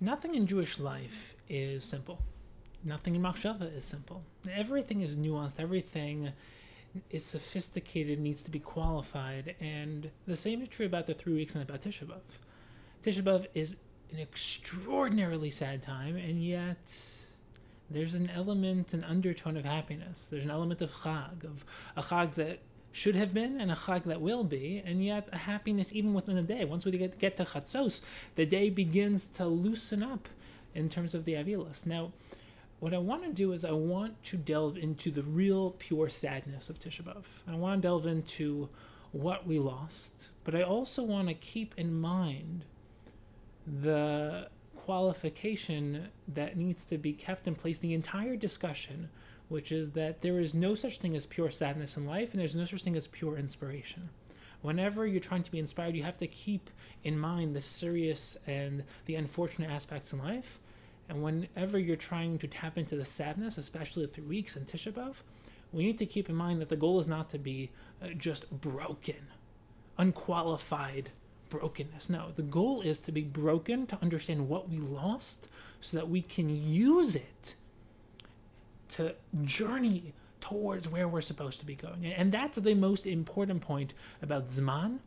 Nothing in Jewish life is simple. Nothing in Machshava is simple. Everything is nuanced. Everything is sophisticated, needs to be qualified. And the same is true about the 3 weeks and about Tisha B'Av. Tisha B'Av is an extraordinarily sad time, and yet there's an element, an undertone of happiness. There's an element of Chag, of a Chag that should have been and a Chag that will be, and yet a happiness even within the day. Once we get to Chatzos, the day begins to loosen up in terms of the Avilas. Now, what I want to do is I want to delve into the real pure sadness of Tisha B'Av. I want to delve into what we lost, but I also want to keep in mind the qualification that needs to be kept in place the entire discussion, which is that there is no such thing as pure sadness in life, and there's no such thing as pure inspiration. Whenever you're trying to be inspired, you have to keep in mind the serious and the unfortunate aspects in life. And whenever you're trying to tap into the sadness, especially through weeks and Tisha B'Av, we need to keep in mind that the goal is not to be just broken, unqualified brokenness. No, the goal is to be broken, to understand what we lost so that we can use it to journey towards where we're supposed to be going. And that's the most important point about Zman.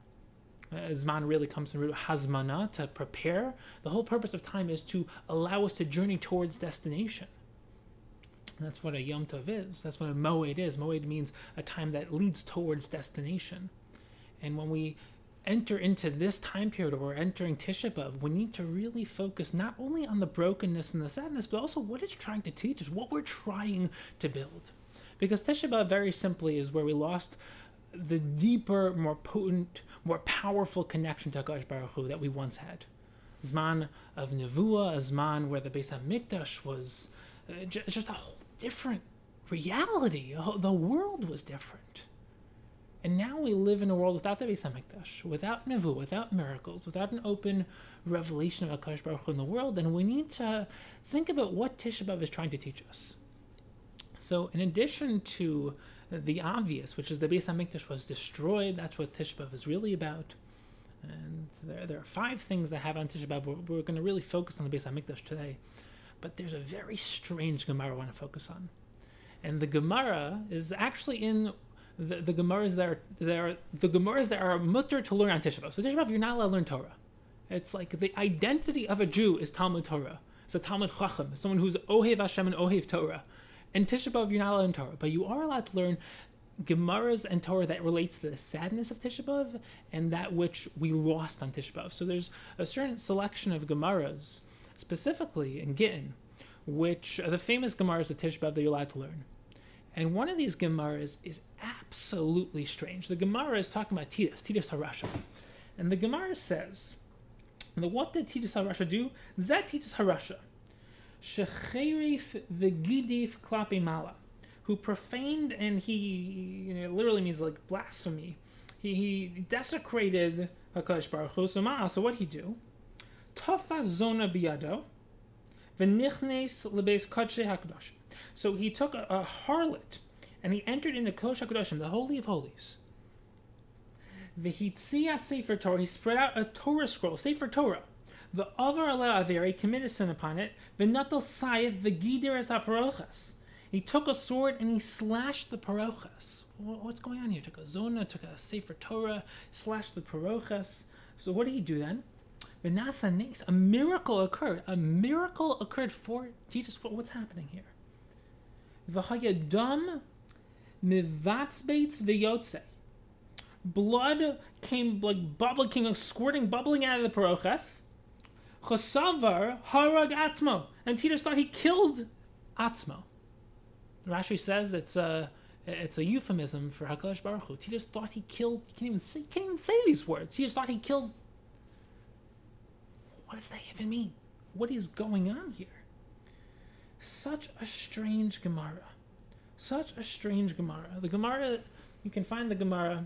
Zman really comes from the root of hazmana, to prepare. The whole purpose of time is to allow us to journey towards destination. And that's what a Yom Tov is. That's what a Moed is. Moed means a time that leads towards destination. And when we enter into this time period, or we're entering Tisha B'Av, we need to really focus not only on the brokenness and the sadness, but also what it's trying to teach us, what we're trying to build. Because Tisha B'Av, very simply, is where we lost the deeper, more potent, more powerful connection to HaKadosh Baruch Hu that we once had. Zman of Nevuah, a Zman where the Beis HaMikdash was just a whole different reality. The world was different. And now we live in a world without the Beis HaMikdash, without Nevuah, without miracles, without an open revelation of HaKadosh Baruch Hu in the world. And we need to think about what Tisha B'Av is trying to teach us. So in addition to the obvious, which is the Beis HaMikdash was destroyed, that's what Tisha B'Av is really about. And there are 5 things that happen on Tisha B'Av. We're going to really focus on the Beis HaMikdash today. But there's a very strange Gemara I want to focus on. And the Gemara is actually in the Gemaras that are mutter to learn on Tisha B'Av. So Tisha B'Av, you're not allowed to learn Torah. It's like the identity of a Jew is Talmud Torah. It's a Talmud Chacham, someone who's Ohev Hashem and Ohev Torah. And Tisha B'Av, you're not allowed to learn Torah, but you are allowed to learn Gemaras and Torah that relates to the sadness of Tisha B'Av and that which we lost on Tisha B'Av. So there's a certain selection of Gemaras, specifically in Gittin, which are the famous Gemaras of Tisha B'Av that you're allowed to learn. And one of these Gemaras is absolutely strange. The Gemara is talking about Titus HaRasha. And the Gemara says, what did Titus HaRasha do? Zat Titus HaRasha, Shecherif v'gidif klapi mala, who profaned, and he literally means like blasphemy. He desecrated HaKadosh Baruch Hu. So what did he do? Tafa zona biyado v'nichnes lebeis kodshei hakadoshim. So he took a harlot and he entered into Kodesh HaKadoshim, the Holy of Holies. V'hitzia sefer Torah, he spread out a Torah scroll, sefer Torah. The other Allah Averi committed sin upon it. V'natal saif v'gider es haparochas. He took a sword and he slashed the parochas. What's going on here? Took a zona, took a sefer Torah, slashed the parochas. So what did he do then? V'nasa nes, a miracle occurred. A miracle occurred for Jesus. What's happening here? V'hayadam mivatzbeitz v'yotzeh. Blood came like bubbling, squirting, bubbling out of the parochas. Chosavar harag atzmo, and Titus thought he killed atzmo. Rashi says it's a euphemism for Hakadosh Baruch Hu. Titus thought he killed. You can't even say these words. Titus thought he killed. What does that even mean? What is going on here? Such a strange Gemara. Such a strange Gemara. The Gemara, you can find the Gemara.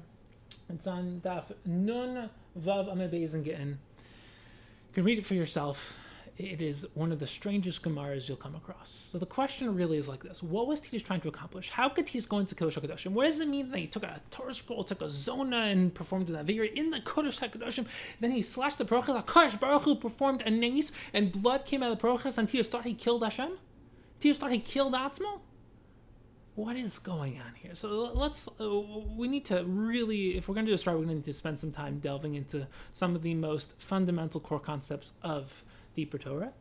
It's on Daf Nun Vav Amid Beis in Gittin. You can read it for yourself. it is one of the strangest Gemaras you'll come across. So the question really is like this: what was Titus trying to accomplish? How could Titus go into Kodesh HaKadoshim? What does it mean that he took a Torah scroll, took a zona, and performed an Avira in the Kodesh HaKadoshim? Then he slashed the Parochas HaKadosh Baruch Hu, performed a Neis, and blood came out of the Parochas, and Titus thought he killed Hashem? Titus thought he killed Atzmo? What is going on here? So we need to really, if we're going to do a story, we're going to need to spend some time delving into some of the most fundamental core concepts of deeper Torah.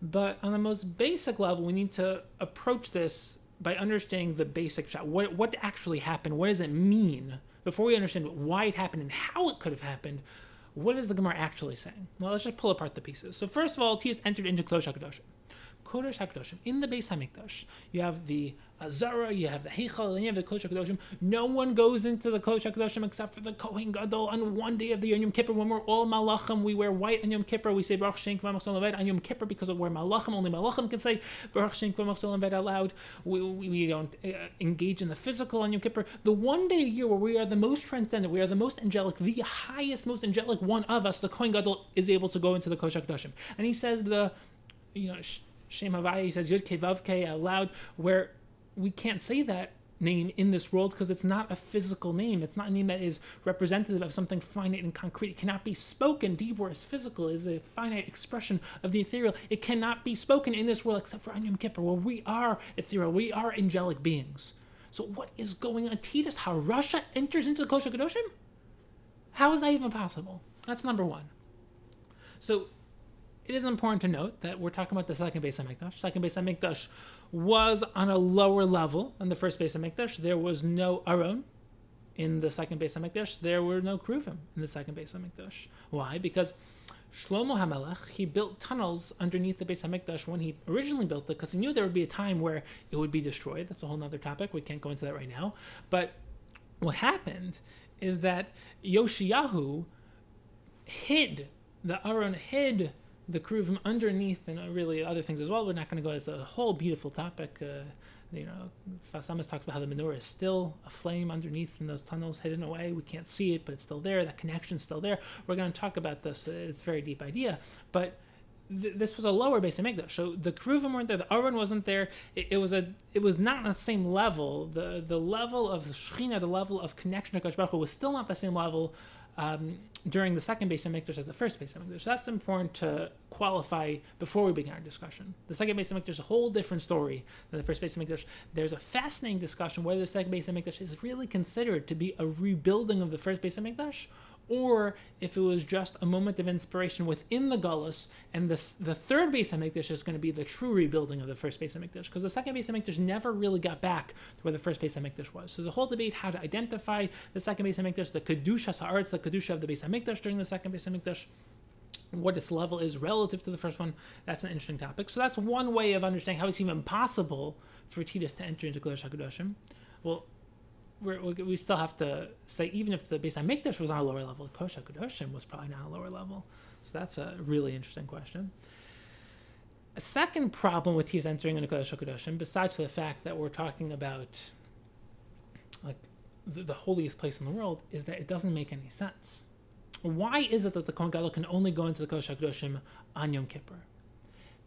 But on the most basic level, we need to approach this by understanding the basic shot. What actually happened? What does it mean? Before we understand why it happened and how it could have happened, what is the Gemara actually saying? Well, let's just pull apart the pieces. So first of all, Titus entered into Kodesh HaKadoshim. Kodesh HaKadoshim, in the Beis HaMikdash, you have the Azara, you have the Heichal, and you have the Kodesh HaKadoshim. No one goes into the Kodesh HaKadoshim except for the Kohen Gadol on one day of the year, on Yom Kippur, when we're all Malachim. We wear white on Yom Kippur. We say Baruch Shem K'vam Achson Leved on Yom Kippur because of where Malachim, only Malachim can say Baruch Shem K'vam Achson Leved out loud. We don't engage in the physical on Yom Kippur. The one day a year where we are the most transcendent, we are the most angelic, the highest, most angelic one of us, the Kohen Gadol is able to go into the Kodesh HaKadoshim. And he says the, Shem Havaya, he says Yud Kei Vav Kei out loud, where we can't say that name in this world because it's not a physical name. It's not a name that is representative of something finite and concrete. It cannot be spoken. Dibur is physical, is a finite expression of the ethereal. It cannot be spoken in this world except for on Yom Kippur, where we are ethereal. We are angelic beings. So what is going on? Titus HaRasha enters into the Kodesh HaKadoshim? How is that even possible? That's number one. So it is important to note that we're talking about the second Beis HaMikdash. Second Beis HaMikdash was on a lower level than the first Beis HaMikdash. There was no Aron in the second Beis HaMikdash. There were no Kruvim in the second Beis HaMikdash. Why? Because Shlomo HaMelech, he built tunnels underneath the Beis HaMikdash when he originally built it because he knew there would be a time where it would be destroyed. That's a whole other topic. We can't go into that right now. But what happened is that Yoshiyahu hid the Kruvim underneath, and really other things as well. We're not going to go as a whole beautiful topic. Sfasamis talks about how the menorah is still aflame underneath in those tunnels, hidden away. We can't see it, but it's still there. That connection's still there. We're going to talk about this. It's a very deep idea, but this was a lower Beis HaMikdash. So the Kruvim weren't there. The Aron wasn't there. It was not on the same level. The level of Shechina, the level of connection to Kodesh Baruch Hu, was still not the same level during the second Beis HaMikdash as the first Beis HaMikdash. That's important to qualify before we begin our discussion. The second Beis HaMikdash is a whole different story than the first Beis HaMikdash. There's a fascinating discussion whether the second Beis HaMikdash is really considered to be a rebuilding of the first Beis HaMikdash, or if it was just a moment of inspiration within the Galus, and the third Beis HaMikdash is going to be the true rebuilding of the first Beis HaMikdash, because the second Beis HaMikdash never really got back to where the first Beis HaMikdash was. So there's a whole debate how to identify the second Beis HaMikdash, the Kedusha Ha'aretz, the Kedusha of the Beis HaMikdash during the second Beis HaMikdash, what its level is relative to the first one. That's an interesting topic. So that's one way of understanding how it's even possible for Titus to enter into Kodesh HaKadoshim. Well, we still have to say, even if the Beis HaMikdash was on a lower level, Kodesh HaKadoshim was probably not a lower level. So that's a really interesting question. A second problem with Titus entering into Kodesh HaKadoshim, besides the fact that we're talking about like the holiest place in the world, is that it doesn't make any sense. Why is it that the Kohen Gadol can only go into the Kodesh HaKadoshim on Yom Kippur?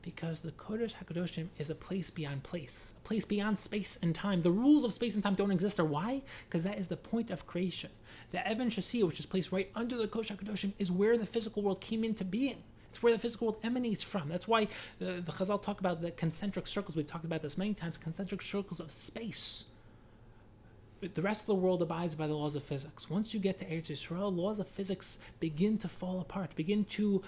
Because the Kodesh HaKadoshim is a place beyond place, a place beyond space and time. The rules of space and time don't exist. Or why? Because that is the point of creation. The Evan Shasiya, which is placed right under the Kodesh HaKadoshim, is where the physical world came into being. It's where the physical world emanates from. That's why the Chazal talk about the concentric circles. We've talked about this many times, concentric circles of space. The rest of the world abides by the laws of physics. Once you get to Eretz Yisrael, laws of physics begin to fall apart, begin to,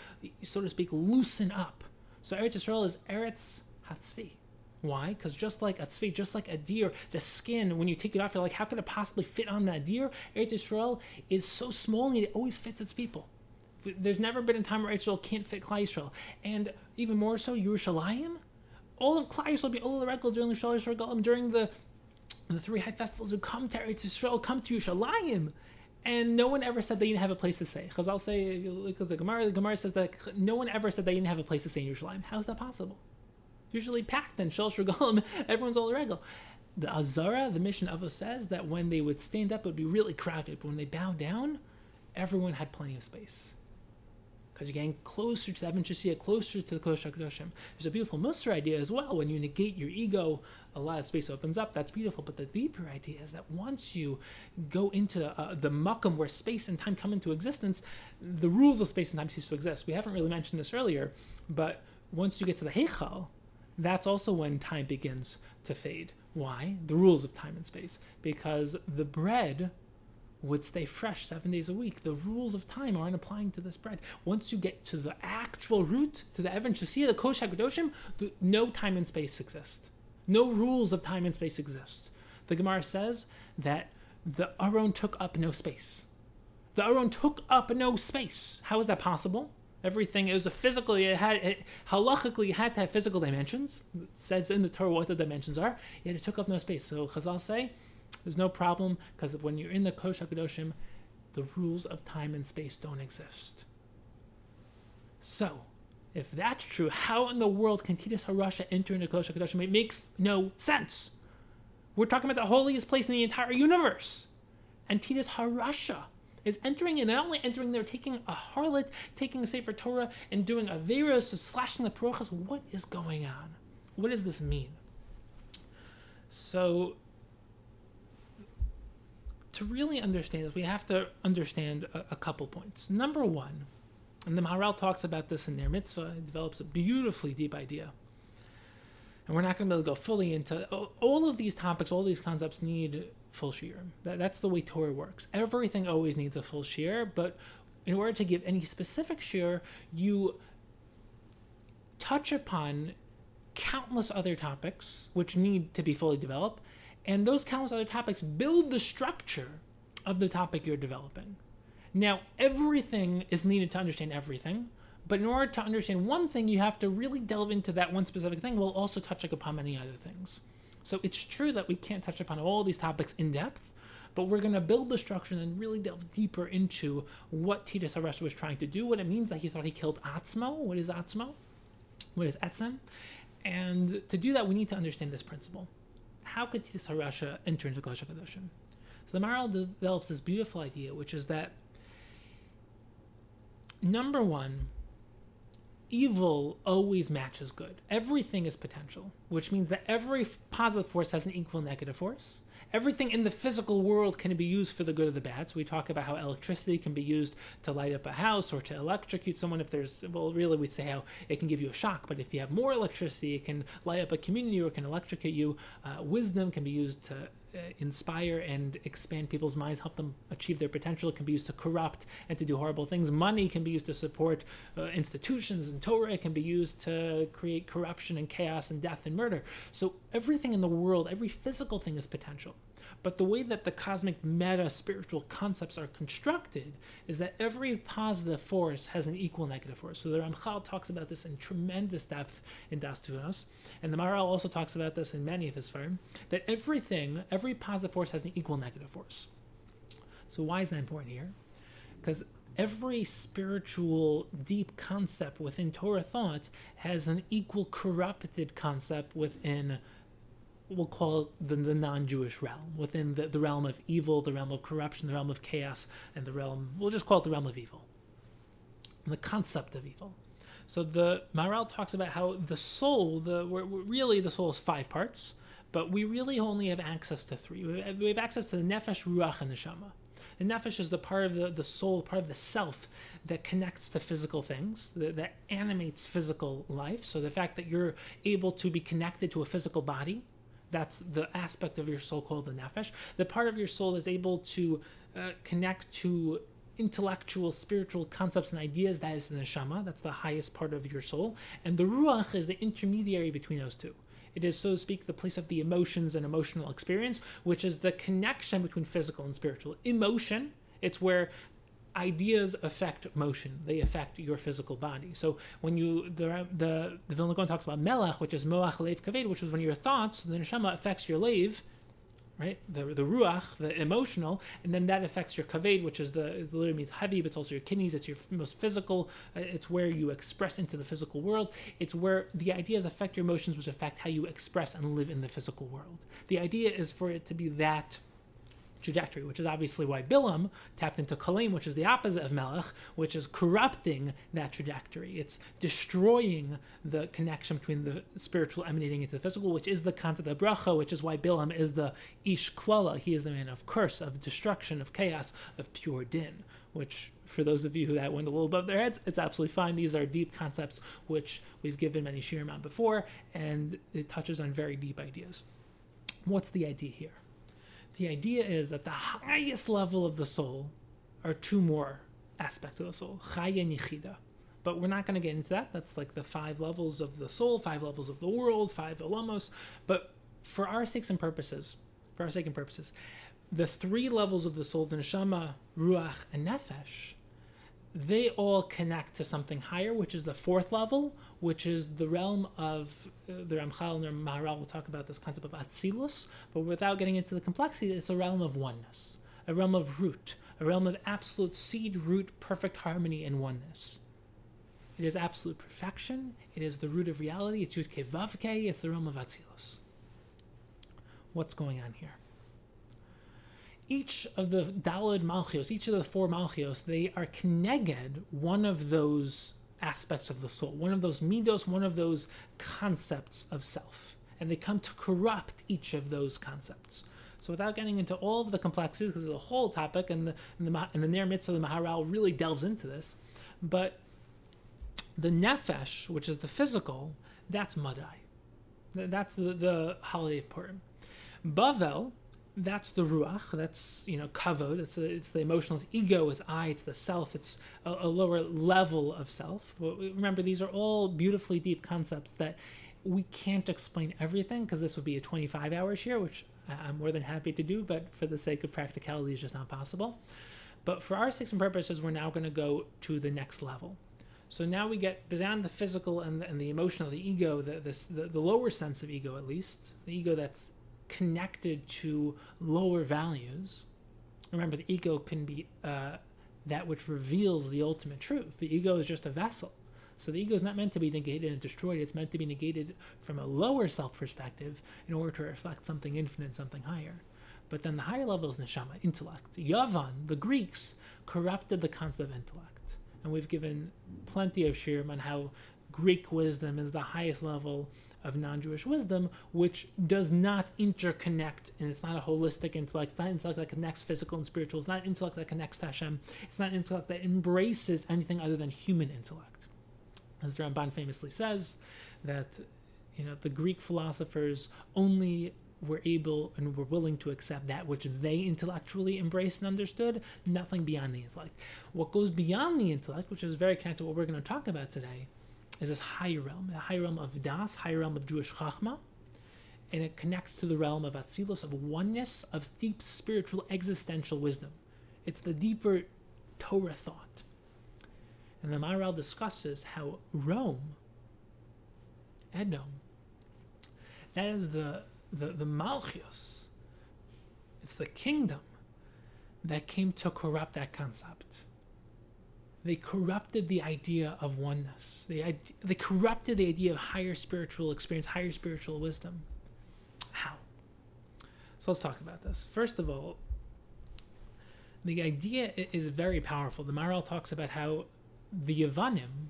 so to speak, loosen up. So Eretz Yisrael is Eretz HaTzvi. Why? Because just like a tzvi, just like a deer, the skin, when you take it off, you're like, how could it possibly fit on that deer? Eretz Yisrael is so small and it always fits its people. There's never been a time where Eretz Yisrael can't fit Klal Yisrael. And even more so, Yerushalayim? All of Klal Yisrael will be all the record during the Shalosh Regalim, during the three high festivals, who come to Eretz Yisrael, come to Yerushalayim. And no one ever said they didn't have a place to stay. Chazal say, if you look at the Gemara says that no one ever said they didn't have a place to stay in Yerushalayim. How is that possible? It's usually packed and Shalosh Regalim, everyone's all the regal. The Azara, the Mishnah Avos, says that when they would stand up, it would be really crowded. But when they bowed down, everyone had plenty of space. because you're getting closer to that Vinchisia, closer to the Kodesh HaKodashim. There's a beautiful Musar idea as well. When you negate your ego, a lot of space opens up. That's beautiful. But the deeper idea is that once you go into the makom where space and time come into existence, the rules of space and time cease to exist. We haven't really mentioned this earlier, but once you get to the Heichal, that's also when time begins to fade. Why? The rules of time and space. Because the bread would stay fresh 7 days a week. The rules of time aren't applying to this bread. Once you get to the actual root, to the Evan Shasiya, the Kodesh HaKadoshim, no time and space exist. No rules of time and space exist. The Gemara says that the Aron took up no space. The Aron took up no space. How is that possible? Everything, it was a physical, halachically, it had to have physical dimensions. It says in the Torah what the dimensions are, yet it took up no space. So Chazal say, there's no problem, because when you're in the Kodesh HaKadoshim, the rules of time and space don't exist. So, if that's true, how in the world can Titus HaRasha enter into Kodesh HaKadoshim? It makes no sense. We're talking about the holiest place in the entire universe. And Titus HaRasha is entering, and not only entering, they're taking a harlot, taking a Sefer Torah, and doing Averos, so slashing the Parochas. What is going on? What does this mean? So, to really understand this, we have to understand a couple points. Number one, and the Maharal talks about this in their mitzvah, it develops a beautifully deep idea. And we're not going to be able to go fully into all of these topics, all these concepts need full shiur. That's the way Torah works. Everything always needs a full shiur, but in order to give any specific shiur, you touch upon countless other topics which need to be fully developed, and those countless other topics build the structure of the topic you're developing. Now, everything is needed to understand everything, but in order to understand one thing, you have to really delve into that one specific thing while also touching upon many other things. So it's true that we can't touch upon all these topics in depth, but we're going to build the structure and then really delve deeper into what Titus HaRasha was trying to do, what it means that he thought he killed Atzmo. What is Atzmo? What is Etzem? And to do that, we need to understand this principle. How could Titus HaRasha enter into Kodesh HaKadoshim? So the Maharal develops this beautiful idea, which is that, number one, evil always matches good. Everything is potential, which means that every positive force has an equal negative force. Everything in the physical world can be used for the good or the bad. So we talk about how electricity can be used to light up a house or to electrocute someone if there's, well, really we say how it can give you a shock, but if you have more electricity, it can light up a community or it can electrocute you. Wisdom can be used to inspire and expand people's minds, help them achieve their potential. It can be used to corrupt and to do horrible things. Money can be used to support institutions and Torah. It can be used to create corruption and chaos and death and murder. So everything in the world, every physical thing is potential. But the way that the cosmic meta spiritual concepts are constructed is that every positive force has an equal negative force. So the Ramchal talks about this in tremendous depth in Das Tevunos, and the Maharal also talks about this in many of his Sfarim, that everything, every positive force has an equal negative force. So why is that important here? Because every spiritual deep concept within Torah thought has an equal corrupted concept within, we'll call it the non-Jewish realm, within the realm of evil, the realm of corruption, the realm of chaos, and the realm, we'll just call it the realm of evil, and the concept of evil. So the Maharal talks about how the soul, really the soul is five parts, but we really only have access to three. We have access to the nefesh, ruach, and neshama. The nefesh is the part of the soul, part of the self that connects to physical things, that animates physical life. So the fact that you're able to be connected to a physical body, that's the aspect of your soul called the nefesh. The part of your soul is able to connect to intellectual, spiritual concepts and ideas. That is the neshama. That's the highest part of your soul. And the ruach is the intermediary between those two. It is, so to speak, the place of the emotions and emotional experience, which is the connection between physical and spiritual. Emotion, it's where ideas affect motion. They affect your physical body. So when you, the Vilna Gaon talks about melech, which is moach leiv kaved, which is when your thoughts, the neshama affects your leiv, right? The ruach, the emotional, and then that affects your kaved, which is it literally means heavy, but it's also your kidneys. It's your most physical. It's where you express into the physical world. It's where the ideas affect your emotions, which affect how you express and live in the physical world. The idea is for it to be that trajectory, which is obviously why Bilam tapped into Kalim, which is the opposite of Melech, which is corrupting that trajectory. It's destroying the connection between the spiritual emanating into the physical, which is the concept of Bracha, which is why Bilam is the Ish Klala. He is the man of curse, of destruction, of chaos, of pure din, which, for those of you who that went a little above their heads, it's absolutely fine. These are deep concepts which we've given many shirim on before, and it touches on very deep ideas. What's the idea here? The idea is that the highest level of the soul are two more aspects of the soul, Chaya and Yechida. But we're not going to get into that. That's like the 5 levels of the soul, 5 levels of the world, 5 olamos. But for our sakes and purposes, the 3 levels of the soul, the neshama, ruach, and nefesh, they all connect to something higher, which is the 4th level, which is the realm of the Ramchal and the Maharal will talk about this concept of Atzilus, but without getting into the complexity, it's a realm of oneness, a realm of root, a realm of absolute seed, root, perfect harmony, and oneness. It is absolute perfection. It is the root of reality. It's Yud Kei Vav Kei. It's the realm of Atzilus. What's going on here? Each of the Daled Malchios, each of the 4 Malchios, they are connected one of those aspects of the soul, one of those midos, one of those concepts of self. And they come to corrupt each of those concepts. So without getting into all of the complexities, because it's a whole topic, and the Ner Mitzvah of the Maharal really delves into this, but the Nefesh, which is the physical, that's Madai. That's the holiday of Purim. Bavel, that's the ruach, that's, you know, kavod, it's the emotional, it's ego, it's I, it's the self, it's a lower level of self. Remember, these are all beautifully deep concepts that we can't explain everything, because this would be a 25-hour share, which I'm more than happy to do, but for the sake of practicality, it's just not possible. But for our sakes and purposes, we're now going to go to the next level. So now we get beyond the physical and the emotional, the ego, the lower sense of ego, at least, the ego that's connected to lower values. Remember, the ego can be that which reveals the ultimate truth. The ego is just a vessel. So the ego is not meant to be negated and destroyed. It's meant to be negated from a lower self perspective in order to reflect something infinite, something higher. But then the higher level is neshama, intellect. Yavan, the Greeks, corrupted the concept of intellect. And we've given plenty of shirim on how Greek wisdom is the highest level of non-Jewish wisdom, which does not interconnect, and it's not a holistic intellect. It's not intellect that connects physical and spiritual. It's not intellect that connects to Hashem. It's not intellect that embraces anything other than human intellect. As the Ramban famously says, that, you know, the Greek philosophers only were able and were willing to accept that which they intellectually embraced and understood, nothing beyond the intellect. What goes beyond the intellect, which is very connected to what we're going to talk about today, is this higher realm, the higher realm of Das, higher realm of Jewish Chachma, and it connects to the realm of Atzilus, of oneness, of deep spiritual existential wisdom. It's the deeper Torah thought. And the Maharal discusses how Rome, Edom, that is the Malchus, it's the kingdom that came to corrupt that concept. They corrupted the idea of oneness. They corrupted the idea of higher spiritual experience, higher spiritual wisdom. How? So let's talk about this. First of all, the idea is very powerful. The Maharal talks about how the Yavanim,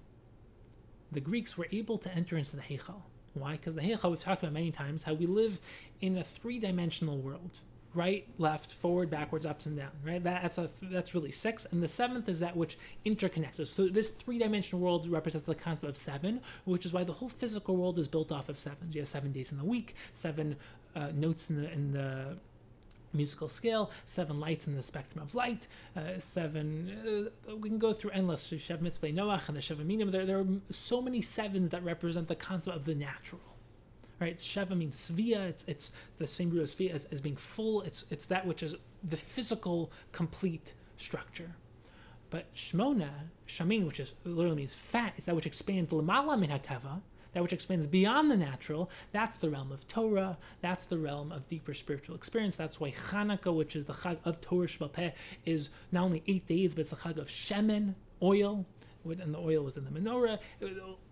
the Greeks, were able to enter into the Heichal. Why? Because the Heichal, we've talked about many times, how we live in a 3-dimensional world. Right, left, forward, backwards, ups and down. Right, that's really 6, and the 7th is that which interconnects us. So this 3-dimensional world represents the concept of 7, which is why the whole physical world is built off of 7s. You have 7 days in the week, 7 notes in the musical scale, 7 lights in the spectrum of light, 7. We can go through endless. Shev Mitzvah Noach and the Shev Aminim. There are so many 7s that represent the concept of the natural. Right, Sheva means Svia, it's the same root of Svia as being full, it's that which is the physical, complete structure. But Shmona, Shamin, which is literally means fat, is that which expands Lamala Min HaTeva, that which expands beyond the natural. That's the realm of Torah, that's the realm of deeper spiritual experience. That's why Chanukah, which is the Chag of Torah Sheba'al Peh, is not only 8 days, but it's the Chag of Shemen, oil, and the oil was in the menorah.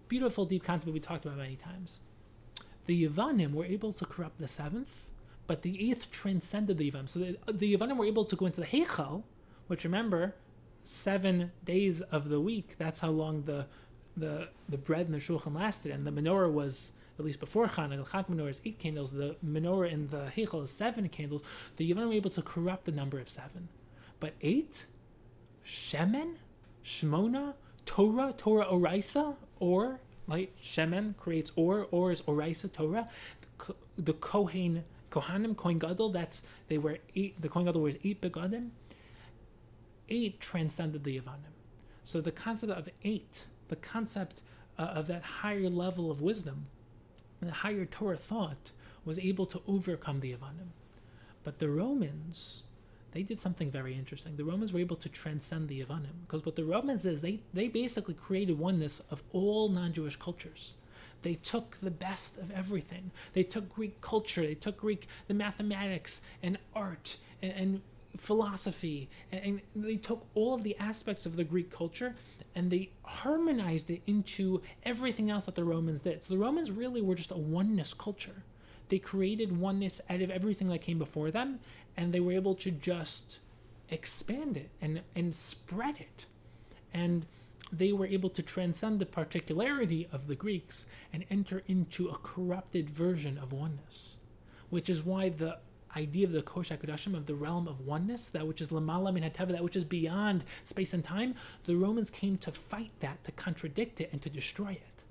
Beautiful, deep concept we talked about many times. The Yavanim were able to corrupt the 7th But the ETH transcended the Yavanim. So the Yavanim were able to go into the Heichal, which, remember, 7 days of the week, that's how long the bread and the shulchan lasted. And the menorah was, at least before Chanukah, the Chag menorah is 8 candles, the menorah in the Heichal is 7 candles. The Yavanim were able to corrupt the number of 7. But 8? Shemen? Shmona? Torah? Torah Oraisa? Or, like, Shemen creates or is Oraisa, Torah. The Kohanim, Kohen Gadol, that's, they were 8, the Kohen Gadol wears 8 begadim. 8 transcended the Yavanim. So the concept of 8, the concept of that higher level of wisdom, the higher Torah thought, was able to overcome the Yavanim. But the Romans, they did something very interesting. The Romans were able to transcend the Yavanim, because what the Romans did is they basically created oneness of all non-Jewish cultures. They took the best of everything. They took Greek culture, they took Greek, the mathematics and art and philosophy, and they took all of the aspects of the Greek culture and they harmonized it into everything else that the Romans did. So the Romans really were just a oneness culture. They created oneness out of everything that came before them, and they were able to just expand it and spread it. And they were able to transcend the particularity of the Greeks and enter into a corrupted version of oneness, which is why the idea of the Kodesh HaKodashim, of the realm of oneness, that which is Lamala Min HaTeva, that which is beyond space and time, the Romans came to fight that, to contradict it, and to destroy it.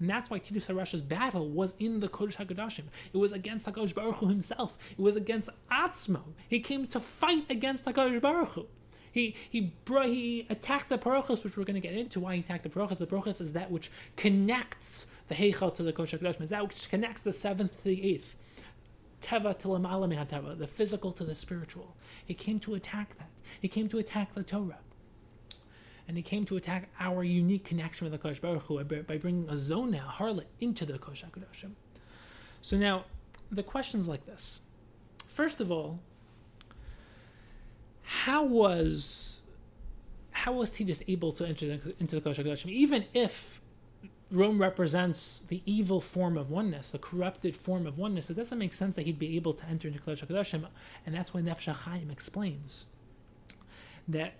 And that's why Titus HaRash's battle was in the Kodesh HaKodashim. It was against HaKadosh Baruch Hu himself. It was against Atzmo. He came to fight against HaKadosh Baruch Hu. He attacked the parochas, which we're going to get into why he attacked the parochas. The parochas is that which connects the Heichal to the Kodesh HaKodashim. It's that which connects the 7th to the 8th. Teva to Lamala Min HaTeva, the physical to the spiritual. He came to attack that. He came to attack the Torah. And he came to attack our unique connection with the Kodesh Baruch Hu by bringing a Zona, a harlot, into the Kodesh HaKodashim. So now, the question's like this. First of all, how was Titus able to enter into the Kodesh HaKodashim, even if Rome represents the evil form of oneness, the corrupted form of oneness? It doesn't make sense that he'd be able to enter into Kodesh HaKodashim, and that's why Nefesh HaChaim explains that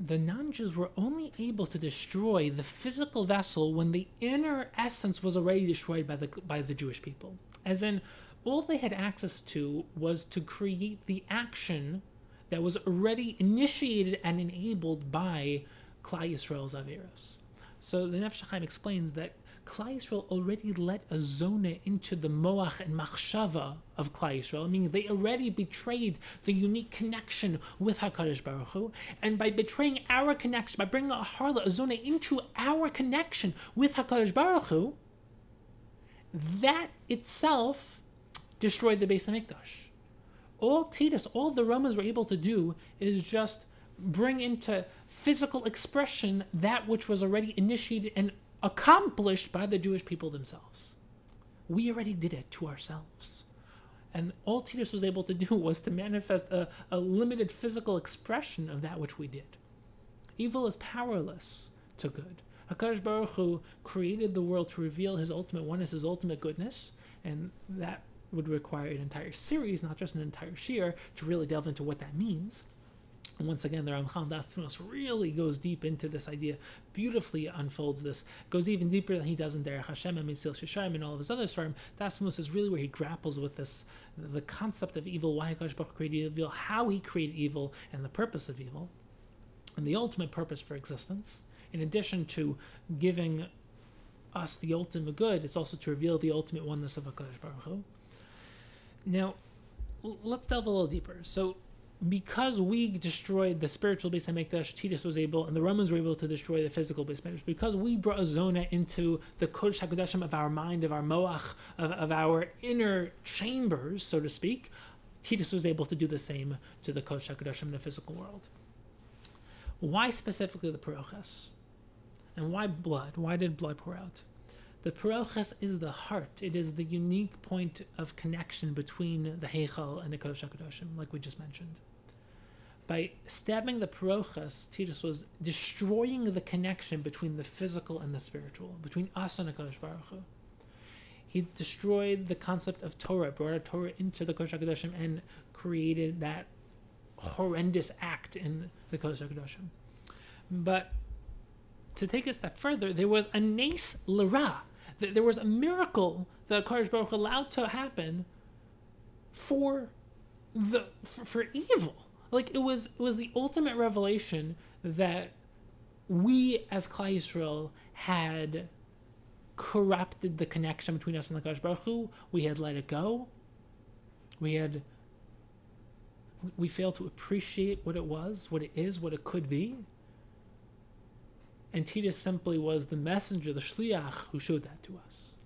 the non-Jews were only able to destroy the physical vessel when the inner essence was already destroyed by the Jewish people. As in, all they had access to was to create the action that was already initiated and enabled by Klal Yisrael's Averos. So the Nefesh HaChaim explains that Klal Yisrael already let a zona into the moach and machshava of Klal Yisrael, meaning they already betrayed the unique connection with HaKadosh Baruch Hu, and by betraying our connection, by bringing a harlot, a zona, into our connection with HaKadosh Baruch Hu, that itself destroyed the Beis HaMikdash. All Titus, all the Romans were able to do is just bring into physical expression that which was already initiated and accomplished by the Jewish people themselves. We already did it to ourselves. And all Titus was able to do was to manifest a limited physical expression of that which we did. Evil is powerless to good. HaKadosh Baruch Hu created the world to reveal his ultimate oneness, his ultimate goodness, and that would require an entire series, not just an entire shiur, to really delve into what that means. And once again, the Ramchal Das Tunos really goes deep into this idea, beautifully unfolds this, goes even deeper than he does in Derech Hashem and Mesil Shishayim and all of his other Sfarim. Das Tunos is really where he grapples with this, the concept of evil, why HaKadosh Baruch Hu created evil, how he created evil, and the purpose of evil, and the ultimate purpose for existence. In addition to giving us the ultimate good, it's also to reveal the ultimate oneness of HaKadosh Baruch Hu. Now, let's delve a little deeper. So, because we destroyed the spiritual Beis HaMikdash, Titus was able, and the Romans were able to destroy the physical Beis HaMikdash. Because we brought a zona into the Kodesh HaKodashim of our mind, of our moach, of our inner chambers, so to speak, Titus was able to do the same to the Kodesh HaKodashim in the physical world. Why specifically the parochas? And why blood? Why did blood pour out? The parochas is the heart. It is the unique point of connection between the Heichal and the Kodesh HaKodashim, like we just mentioned. By stabbing the parochas, Titus was destroying the connection between the physical and the spiritual, between us and the Kodesh Baruch Hu. He destroyed the concept of Torah, brought a Torah into the Kodesh HaKadoshim, and created that horrendous act in the Kodesh HaKadoshim. But to take a step further, there was a nes l'ra, that there was a miracle that HaKadosh Baruch Hu allowed to happen for evil. Like, it was the ultimate revelation that we as Klal Yisrael had corrupted the connection between us and the HaKadosh Baruch Hu. We had let it go. We failed to appreciate what it was, what it is, what it could be. And Titus simply was the messenger, the shliach, who showed that to us.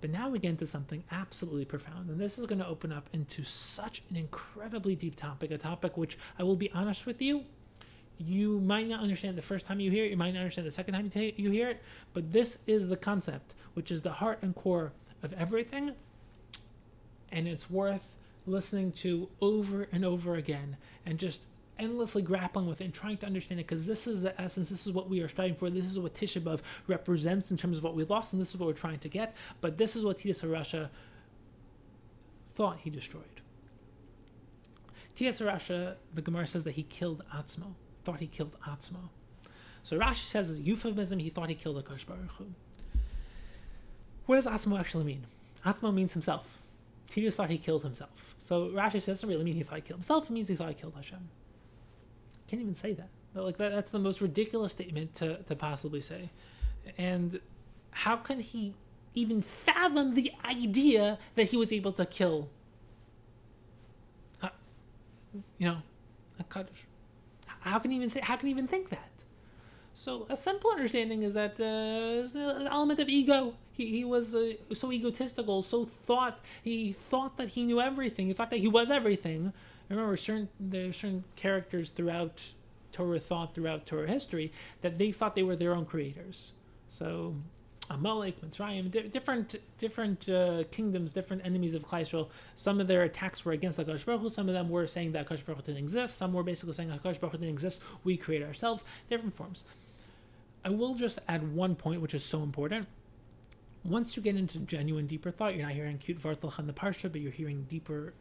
But now we get into something absolutely profound, and this is going to open up into such an incredibly deep topic, a topic which, I will be honest with you, you might not understand the first time you hear it, you might not understand the second time you hear it, but this is the concept, which is the heart and core of everything, and it's worth listening to over and over again, and just endlessly grappling with it and trying to understand it, because this is the essence, this is what we are striving for, this is what Tisha B'Av represents in terms of what we lost, and this is what we're trying to get, but this is what Titus HaRasha thought he destroyed. Titus HaRasha, the Gemara says that he killed Atzmo, thought he killed Atzmo. So Rashi says, as a euphemism, he thought he killed HaKadosh Baruch Hu. What does Atzmo actually mean? Atzmo means himself. Titus thought he killed himself. So Rashi says, it doesn't really mean he thought he killed himself, it means he thought he killed Hashem. Can't even say that. Like, that's the most ridiculous statement to possibly say. And how can he even fathom the idea that he was able to kill, HaKadosh? How can he even think that? So a simple understanding is that there's an element of ego. He was so egotistical, he thought that he knew everything. He thought that he was everything. Remember, there are certain characters throughout Torah thought, throughout Torah history, that they thought they were their own creators. So Amalek, Mitzrayim, different kingdoms, different enemies of Klal Yisrael. Some of their attacks were against HaKadosh Baruch Hu. Some of them were saying that HaKadosh Baruch Hu didn't exist. Some were basically saying HaKadosh Baruch Hu didn't exist. We create ourselves. Different forms. I will just add one point, which is so important. Once you get into genuine, deeper thought, you're not hearing cute Vartalch on the Parsha, but you're hearing deeper,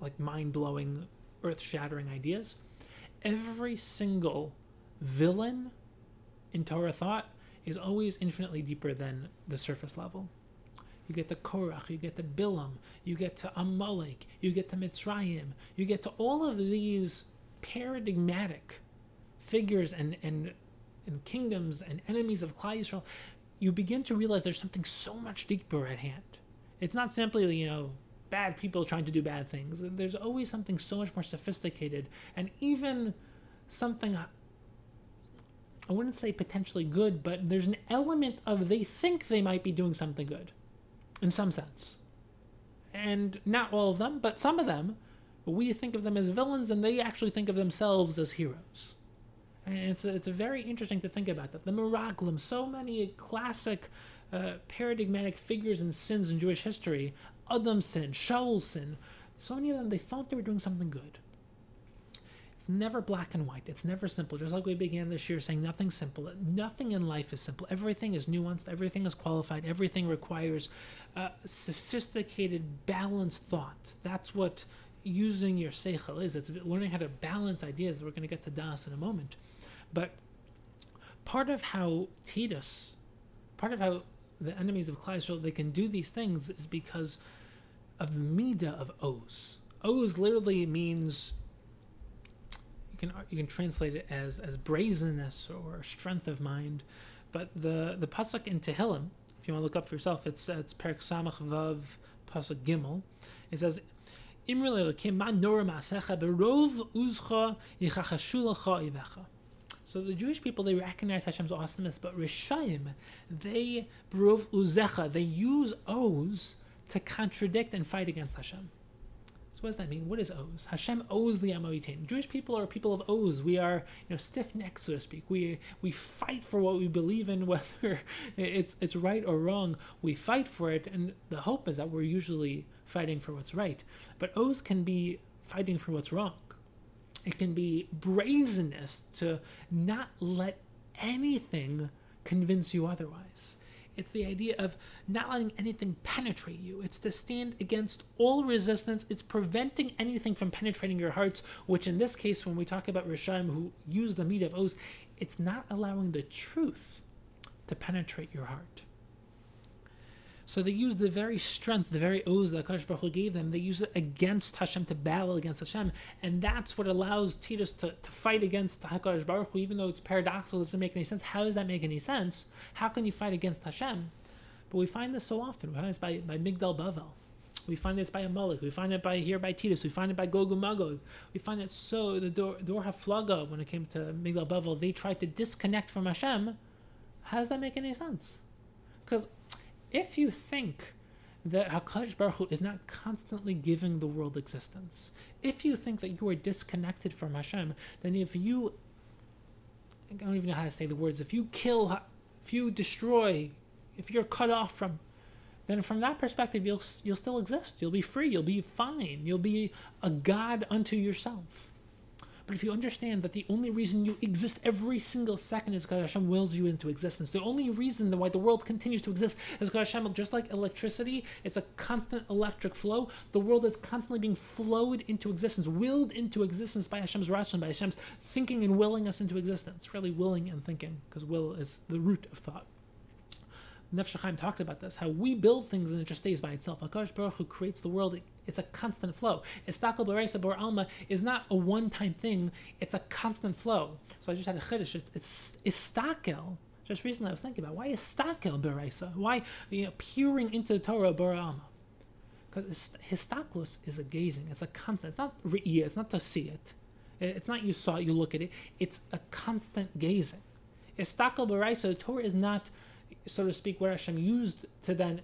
like, mind-blowing, earth-shattering ideas. Every single villain in Torah thought is always infinitely deeper than the surface level. You get to Korach, you get to Bilam, you get to Amalek, you get to Mitzrayim, you get to all of these paradigmatic figures and kingdoms and enemies of Klal Yisrael. You begin to realize there's something so much deeper at hand. It's not simply, bad people trying to do bad things. There's always something so much more sophisticated, and even something, I wouldn't say potentially good, but there's an element of they think they might be doing something good, in some sense. And not all of them, but some of them, we think of them as villains, and they actually think of themselves as heroes. And it's very interesting to think about that. The Miraglim, so many classic paradigmatic figures and sins in Jewish history, Adam's sin, Shaul's sin, so many of them, they thought they were doing something good. It's never black and white. It's never simple. Just like we began this year saying nothing's simple. Nothing in life is simple. Everything is nuanced. Everything is qualified. Everything requires sophisticated, balanced thought. That's what using your seichel is. It's learning how to balance ideas. We're going to get to Das in a moment. But part of how Titus, part of how the enemies of Klal Yisrael, they can do these things is because of the midah of Oz. Oz literally means, you can translate it as brazenness or strength of mind. But the pasuk in Tehillim, if you want to look up for yourself, it's Perek Samach Vav pasuk Gimel. It says, so the Jewish people, they recognize Hashem's awesomeness, but Rishayim, they berov uzecha, they use Oz to contradict and fight against Hashem. So what does that mean? What is Oz? Hashem owes the Amoitain. Jewish people are people of Oz. We are, stiff-necked, so to speak. We fight for what we believe in, whether it's right or wrong. We fight for it, and the hope is that we're usually fighting for what's right. But Oz can be fighting for what's wrong. It can be brazenness to not let anything convince you otherwise. It's the idea of not letting anything penetrate you. It's to stand against all resistance. It's preventing anything from penetrating your hearts, which in this case, when we talk about Rishaim who use the meat of oaths, it's not allowing the truth to penetrate your heart. So they use the very strength, the very oaths that HaKadosh Baruch Hu gave them, they use it against Hashem, to battle against Hashem. And that's what allows Titus to fight against HaKadosh Baruch Hu, even though it's paradoxical, it doesn't make any sense. How does that make any sense? How can you fight against Hashem? But we find this so often. We find this by Migdal Bavel. We find this by Amalek. We find it by Titus. We find it by Gog and Magog. We find it so, the Dor HaFlaga, when it came to Migdal Bavel, they tried to disconnect from Hashem. How does that make any sense? Because if you think that HaKadosh Baruch Hu is not constantly giving the world existence, if you think that you are disconnected from Hashem, then if you, I don't even know how to say the words, if you kill, if you destroy, if you're cut off from, then from that perspective you'll still exist, you'll be free, you'll be fine, you'll be a god unto yourself. But if you understand that the only reason you exist every single second is because Hashem wills you into existence, the only reason why the world continues to exist is because Hashem, just like electricity, it's a constant electric flow. The world is constantly being flowed into existence, willed into existence by Hashem's Ratzon, by Hashem's thinking and willing us into existence. Really, willing and thinking, because will is the root of thought. Nefesh HaChaim talks about this, how we build things and it just stays by itself. HaKadosh Baruch Hu creates the world, it's a constant flow. Istakel B'Reisa B'Or Alma is not a one-time thing, it's a constant flow. So I just had a chiddush, it's Istakel. Just recently I was thinking about, why Istakel B'Reisa? Why, peering into the Torah B'Or Alma? Because Histaklus is a gazing, it's a constant, it's not Re'iyah, it's not to see it. It's not you saw it, you look at it, it's a constant gazing. Istakel B'Reisa, the Torah is not, so to speak, what Hashem used to then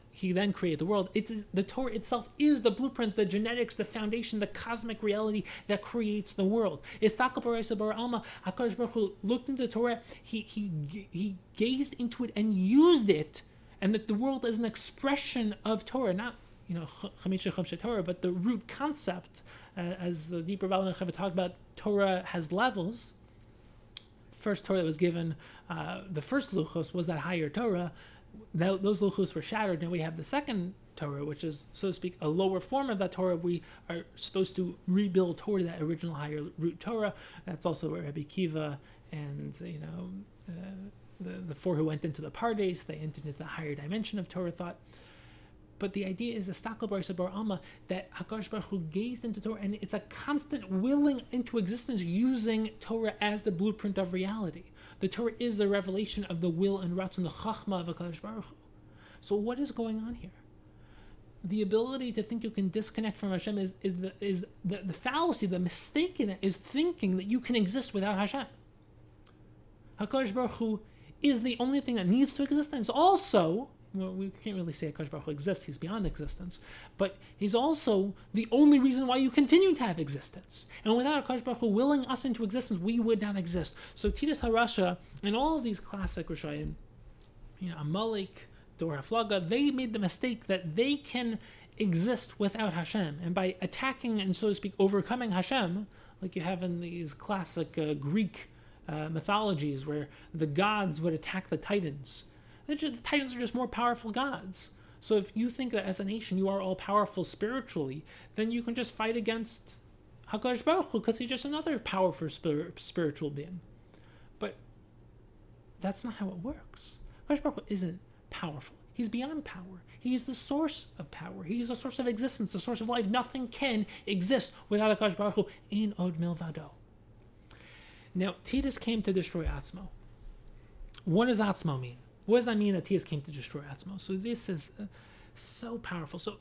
create the world. The Torah itself is the blueprint, the genetics, the foundation, the cosmic reality that creates the world. Istakel B'Reisa B'Or Alma, HaKadosh Baruch Hu looked into the Torah, he gazed into it and used it, and that the world is an expression of Torah, not Chamisha Chumsha Torah, but the root concept, as the deeper Baal Mechava talked about, Torah has levels. First Torah that was given, the first Luchos, was that higher Torah. Those Luchos were shattered, and we have the second Torah, which is, so to speak, a lower form of that Torah. We are supposed to rebuild toward that original higher root Torah. That's also where Rabbi Kiva and, the four who went into the Pardes, they entered into the higher dimension of Torah thought. But the idea is Istakel B'Reisa B'Or Alma, that HaKadosh Baruch Hu gazed into Torah, and it's a constant willing into existence using Torah as the blueprint of reality. The Torah is the revelation of the will and Ratzon, the Chachma of HaKadosh Baruch Hu. So what is going on here? The ability to think you can disconnect from Hashem is the fallacy, the mistake in it is thinking that you can exist without Hashem. HaKadosh Baruch Hu is the only thing that needs to exist, and it's also, well, we can't really say HaKadosh Baruch Hu exists, he's beyond existence, but he's also the only reason why you continue to have existence. And without HaKadosh Baruch Hu willing us into existence, we would not exist. So Titus HaRasha and all of these classic Rishonim, Amalek, Dor HaFlaga, they made the mistake that they can exist without Hashem. And by attacking and, so to speak, overcoming Hashem, like you have in these classic Greek mythologies where the gods would attack the Titans. The Titans are just more powerful gods. So if you think that as a nation you are all powerful spiritually, then you can just fight against HaKadosh Baruch Hu because he's just another powerful spiritual being. But that's not how it works. HaKadosh Baruch Hu isn't powerful. He's beyond power. He is the source of power. He is the source of existence, the source of life. Nothing can exist without HaKadosh Baruch Hu, in od milvado. Now, Titus came to destroy Atzmo. What does Atzmo mean? What does that mean that Titus came to destroy Atzmo? So this is so powerful. So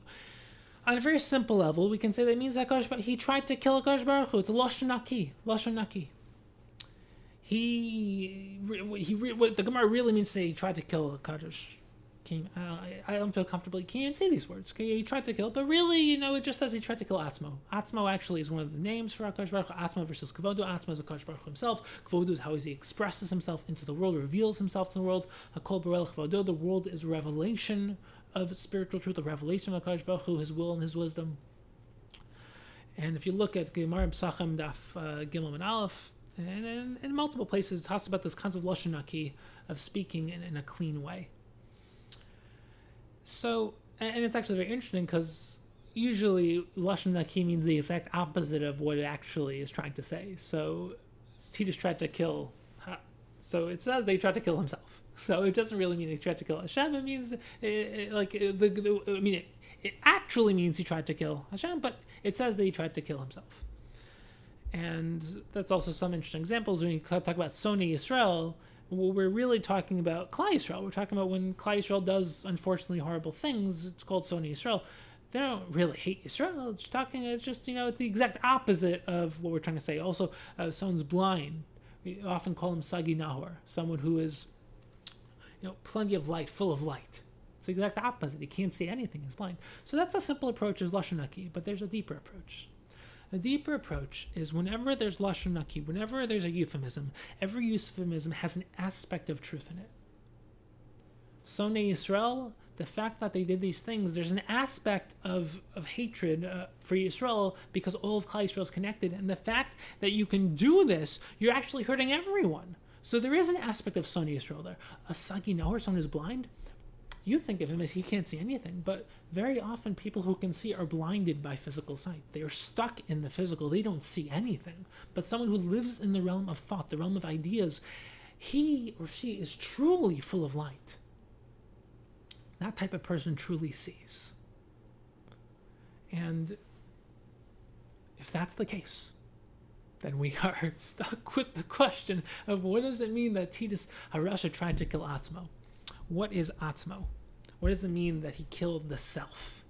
on a very simple level, we can say that means that he tried to kill HaKadosh Baruch Hu. It's a Lashon Naki. Lashon Naki. What the Gemara really means to say he tried to kill HaKadosh. I don't feel comfortable. You can't say these words. Okay? He tried to kill, but really, it just says he tried to kill Atzmo. Atzmo actually is one of the names for HaKadosh Baruch Hu. Atzmo versus Kvodu. Atzmo is HaKadosh Baruch Hu himself. Kvodu is how he expresses himself into the world, reveals himself to the world. Hakol Barel Kvodu. The world is revelation of spiritual truth, a revelation of HaKadosh Baruch Hu, his will and his wisdom. And if you look at Gemara Pesachim Daf Gimel and Aleph, and in multiple places, it talks about this concept of Lashon Naki, of speaking in a clean way. So, and it's actually very interesting because usually Lashon Naki means the exact opposite of what it actually is trying to say. So Titus tried to kill, so it says they tried to kill himself. So it doesn't really mean they tried to kill Hashem. It means, it actually means he tried to kill Hashem, but it says that he tried to kill himself. And that's also some interesting examples. When you talk about Soni Yisrael, we're really talking about Klal Yisrael. We're talking about when Klal Yisrael does, unfortunately, horrible things, it's called Soni Yisrael. They don't really hate Yisrael. It's just, it's the exact opposite of what we're trying to say. Also, someone's blind. We often call him Sagi Nahor, someone who is, plenty of light, full of light. It's the exact opposite. He can't see anything. He's blind. So that's a simple approach as Lashon Naki, but there's a deeper approach. The deeper approach is whenever there's Lashon Naki, whenever there's a euphemism, every euphemism has an aspect of truth in it. Sonei Yisrael, the fact that they did these things, there's an aspect of hatred for Yisrael because all of Klal Yisrael is connected. And the fact that you can do this, you're actually hurting everyone. So there is an aspect of Sonei Yisrael there. A Sagi Nahor, someone who's blind, you think of him as he can't see anything, but very often people who can see are blinded by physical sight. They are stuck in the physical. They don't see anything. But someone who lives in the realm of thought, the realm of ideas, he or she is truly full of light. That type of person truly sees. And if that's the case, then we are stuck with the question of what does it mean that Titus HaRasha tried to kill Atzmo? What is Atzmo? What does it mean that he killed the self?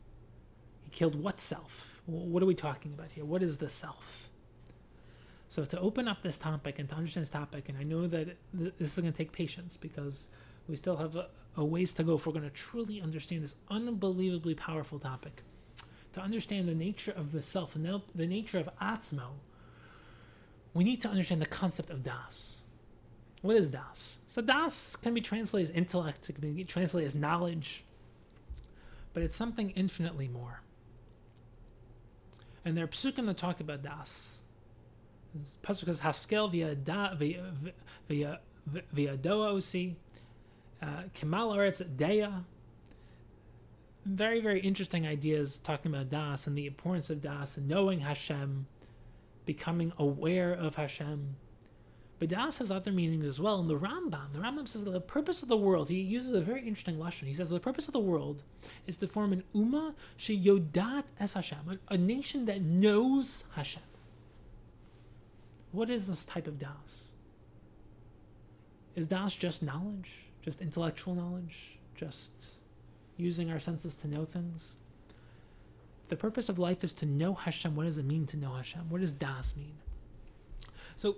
He killed what self? What are we talking about here? What is the self? So to open up this topic and to understand this topic, and I know that this is going to take patience because we still have a ways to go if we're going to truly understand this unbelievably powerful topic. To understand the nature of the self and the nature of Atzmo, we need to understand the concept of Das. What is Das? So Das can be translated as intellect, it can be translated as knowledge, but it's something infinitely more. And there are psukim that talk about Das. This pasuk is Haskel via Doa Osi, Kemal Aretz Deya. Very, very interesting ideas talking about Das and the importance of Das, knowing Hashem, becoming aware of Hashem. But Das has other meanings as well. And the Rambam says that the purpose of the world, he uses a very interesting lashon. He says the purpose of the world is to form an Ummah sheyodat es Hashem, a nation that knows Hashem. What is this type of Das? Is Das just knowledge? Just intellectual knowledge? Just using our senses to know things? The purpose of life is to know Hashem. What does it mean to know Hashem? What does Das mean? So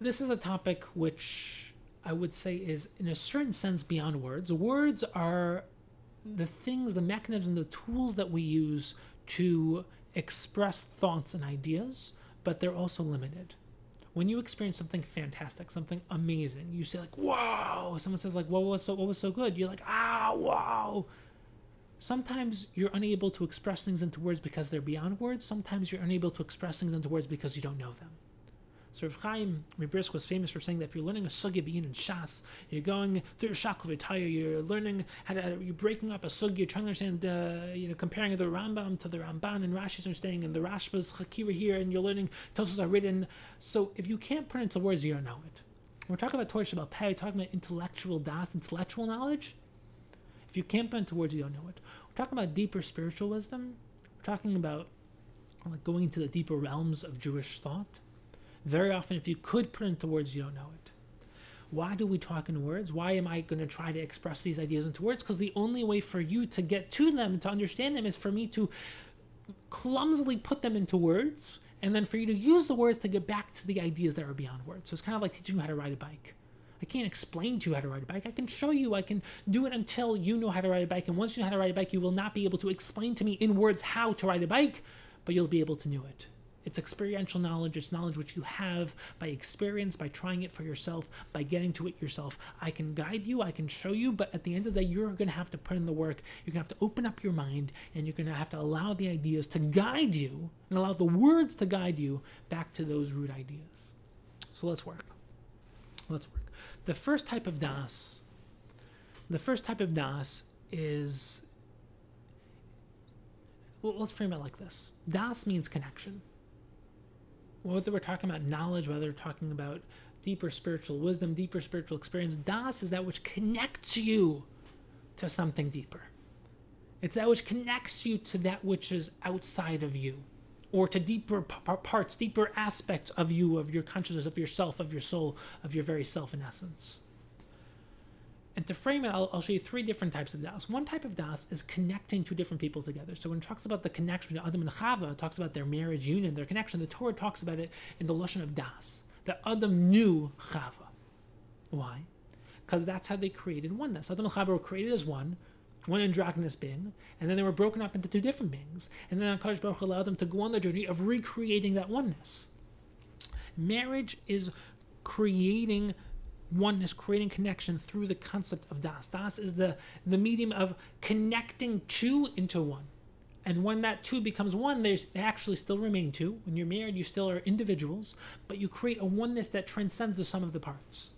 this is a topic which I would say is, in a certain sense, beyond words. Words are the things, the mechanisms, the tools that we use to express thoughts and ideas, but they're also limited. When you experience something fantastic, something amazing, you say like, "Wow!" Someone says like, "What was so good?" You're like, "Ah, wow!" Sometimes you're unable to express things into words because they're beyond words. Sometimes you're unable to express things into words because you don't know them. So Rav Chaim Brisk was famous for saying that if you're learning a sugya in Shas, you're going through a Shakal V'Tayr, you're learning how to, you're breaking up a sugya, you're trying to understand, comparing the Rambam to the Ramban and Rashi's understanding and the Rashba's Chakira here, and you're learning Tosfos are written. So if you can't put it into words, you don't know it. When we're talking about Torah Shabbal Peh, we're talking about intellectual das, intellectual knowledge. If you can't put it into words, you don't know it. We're talking about deeper spiritual wisdom. We're talking about going into the deeper realms of Jewish thought. Very often, if you could put it into words, you don't know it. Why do we talk in words? Why am I going to try to express these ideas into words? Because the only way for you to get to them, to understand them, is for me to clumsily put them into words, and then for you to use the words to get back to the ideas that are beyond words. So it's kind of like teaching you how to ride a bike. I can't explain to you how to ride a bike. I can show you. I can do it until you know how to ride a bike. And once you know how to ride a bike, you will not be able to explain to me in words how to ride a bike, but you'll be able to know it. It's experiential knowledge. It's knowledge which you have by experience, by trying it for yourself, by getting to it yourself. I can guide you, I can show you, but at the end of the day, you're going to have to put in the work. You're going to have to open up your mind, and you're going to have to allow the ideas to guide you and allow the words to guide you back to those root ideas. So let's work. Let's work. The first type of Das is, let's frame it like this. Das means connection. Whether we're talking about knowledge, whether we're talking about deeper spiritual wisdom, deeper spiritual experience, das is that which connects you to something deeper. It's that which connects you to that which is outside of you, or to deeper parts, deeper aspects of you, of your consciousness, of yourself, of your soul, of your very self in essence. And to frame it, I'll show you three different types of das. One type of das is connecting two different people together. So when it talks about the connection between Adam and Chava, it talks about their marriage union, their connection. The Torah talks about it in the Lashon of das, that Adam knew Chava. Why? Because that's how they created oneness. Adam and Chava were created as one androgynous being, and then they were broken up into two different beings. And then HaKadosh Baruch Hu allowed them to go on the journey of recreating that oneness. Marriage is creating oneness, creating connection through the concept of das. Das is the medium of connecting two into one. And when that two becomes one, they actually still remain two. When you're married, you still are individuals, but you create a oneness that transcends the sum of the parts.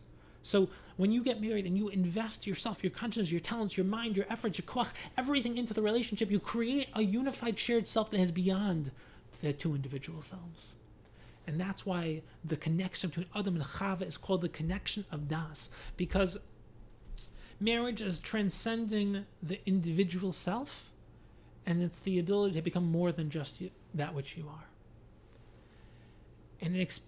So when you get married and you invest yourself, your consciousness, your talents, your mind, your efforts, your koach, everything into the relationship, you create a unified shared self that is beyond the two individual selves. And that's why the connection between Adam and Chava is called the connection of das, because marriage is transcending the individual self, and it's the ability to become more than just that which you are. And it's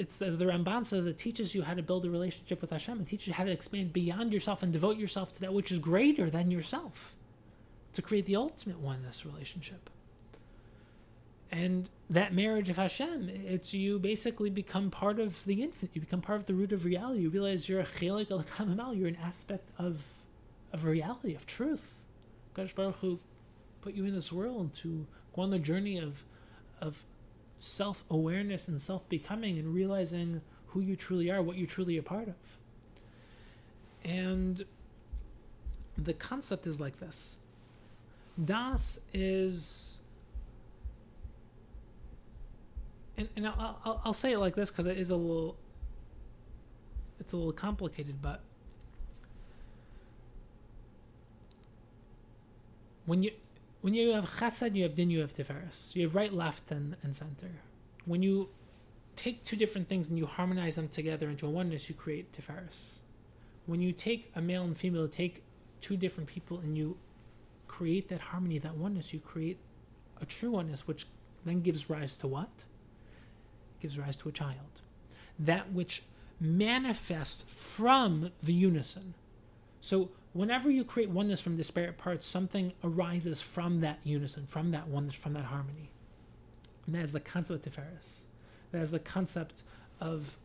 as the Ramban says, it teaches you how to build a relationship with Hashem. It teaches you how to expand beyond yourself and devote yourself to that which is greater than yourself, to create the ultimate oneness relationship. And that marriage of Hashem, it's you basically become part of the infinite. You become part of the root of reality. You realize you're a chelik al kamamal. You're an aspect of reality, of truth. Kadosh Baruch Hu put you in this world to go on the journey of self-awareness and self-becoming and realizing who you truly are, what you're truly a part of. And the concept is like this. Das is... And I'll say it like this because it's a little complicated, but when you have chesed, you have din, you have tiferes. You have right, left, and center. When you take two different things and you harmonize them together into a oneness, you create tiferes. When you take a male and female, take two different people and you create that harmony, that oneness, you create a true oneness, which then gives rise to what? Gives rise to a child, that which manifests from the unison. So whenever you create oneness from disparate parts, something arises from that unison, from that oneness, from that harmony. And that is the concept of tiferes. That is the concept of